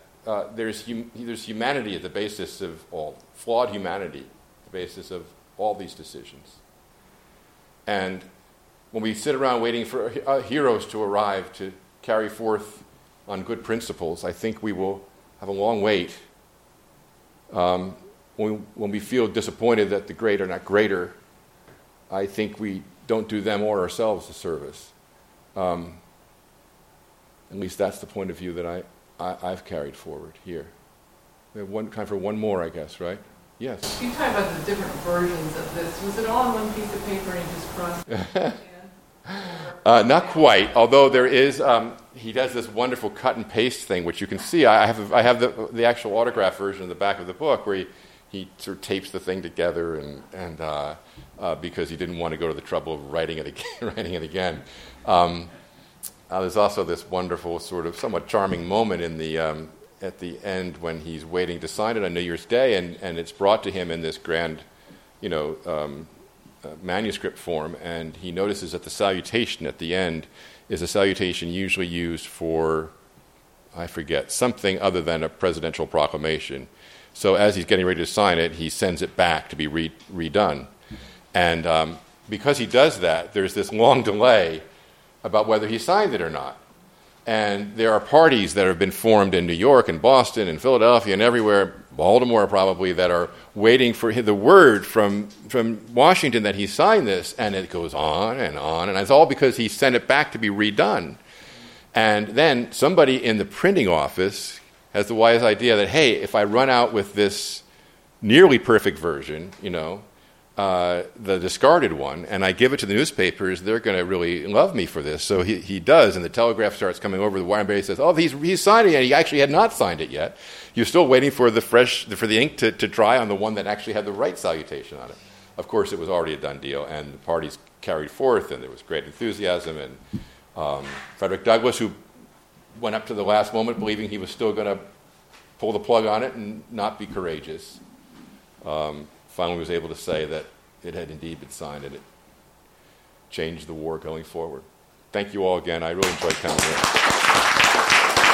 there's humanity at the basis of all, flawed humanity, the basis of all these decisions. And when we sit around waiting for heroes to arrive to carry forth on good principles, I think we will have a long wait when we feel disappointed that the great are not greater. I think we don't do them or ourselves a service. At least that's the point of view that I've carried forward here. We have time for one more, I guess, right? Yes. You talked about the different versions of this. Was it all on one piece of paper and just crossed? Not quite, although there is, he does this wonderful cut and paste thing, which you can see. I have the actual autograph version in the back of the book where he sort of tapes the thing together and because he didn't want to go to the trouble of writing it again. There's also this wonderful sort of somewhat charming moment in the at the end when he's waiting to sign it on New Year's Day, and it's brought to him in this grand, manuscript form, and he notices that the salutation at the end is a salutation usually used for, I forget, something other than a presidential proclamation. So as he's getting ready to sign it, he sends it back to be redone. And because he does that, there's this long delay about whether he signed it or not. And there are parties that have been formed in New York and Boston and Philadelphia and everywhere, Baltimore probably, that are waiting for the word from Washington that he signed this, and it goes on, and it's all because he sent it back to be redone. And then somebody in the printing office has the wise idea that, hey, if I run out with this nearly perfect version, the discarded one, and I give it to the newspapers, they're going to really love me for this. So he does, and the telegraph starts coming over the wire, and everybody says, oh, he's signed it, and he actually had not signed it yet. You're still waiting for the ink to dry on the one that actually had the right salutation on it. Of course, it was already a done deal, and the parties carried forth, and there was great enthusiasm, and Frederick Douglass, who went up to the last moment believing he was still going to pull the plug on it and not be courageous, finally was able to say that it had indeed been signed, and it changed the war going forward. Thank you all again. I really enjoyed coming here.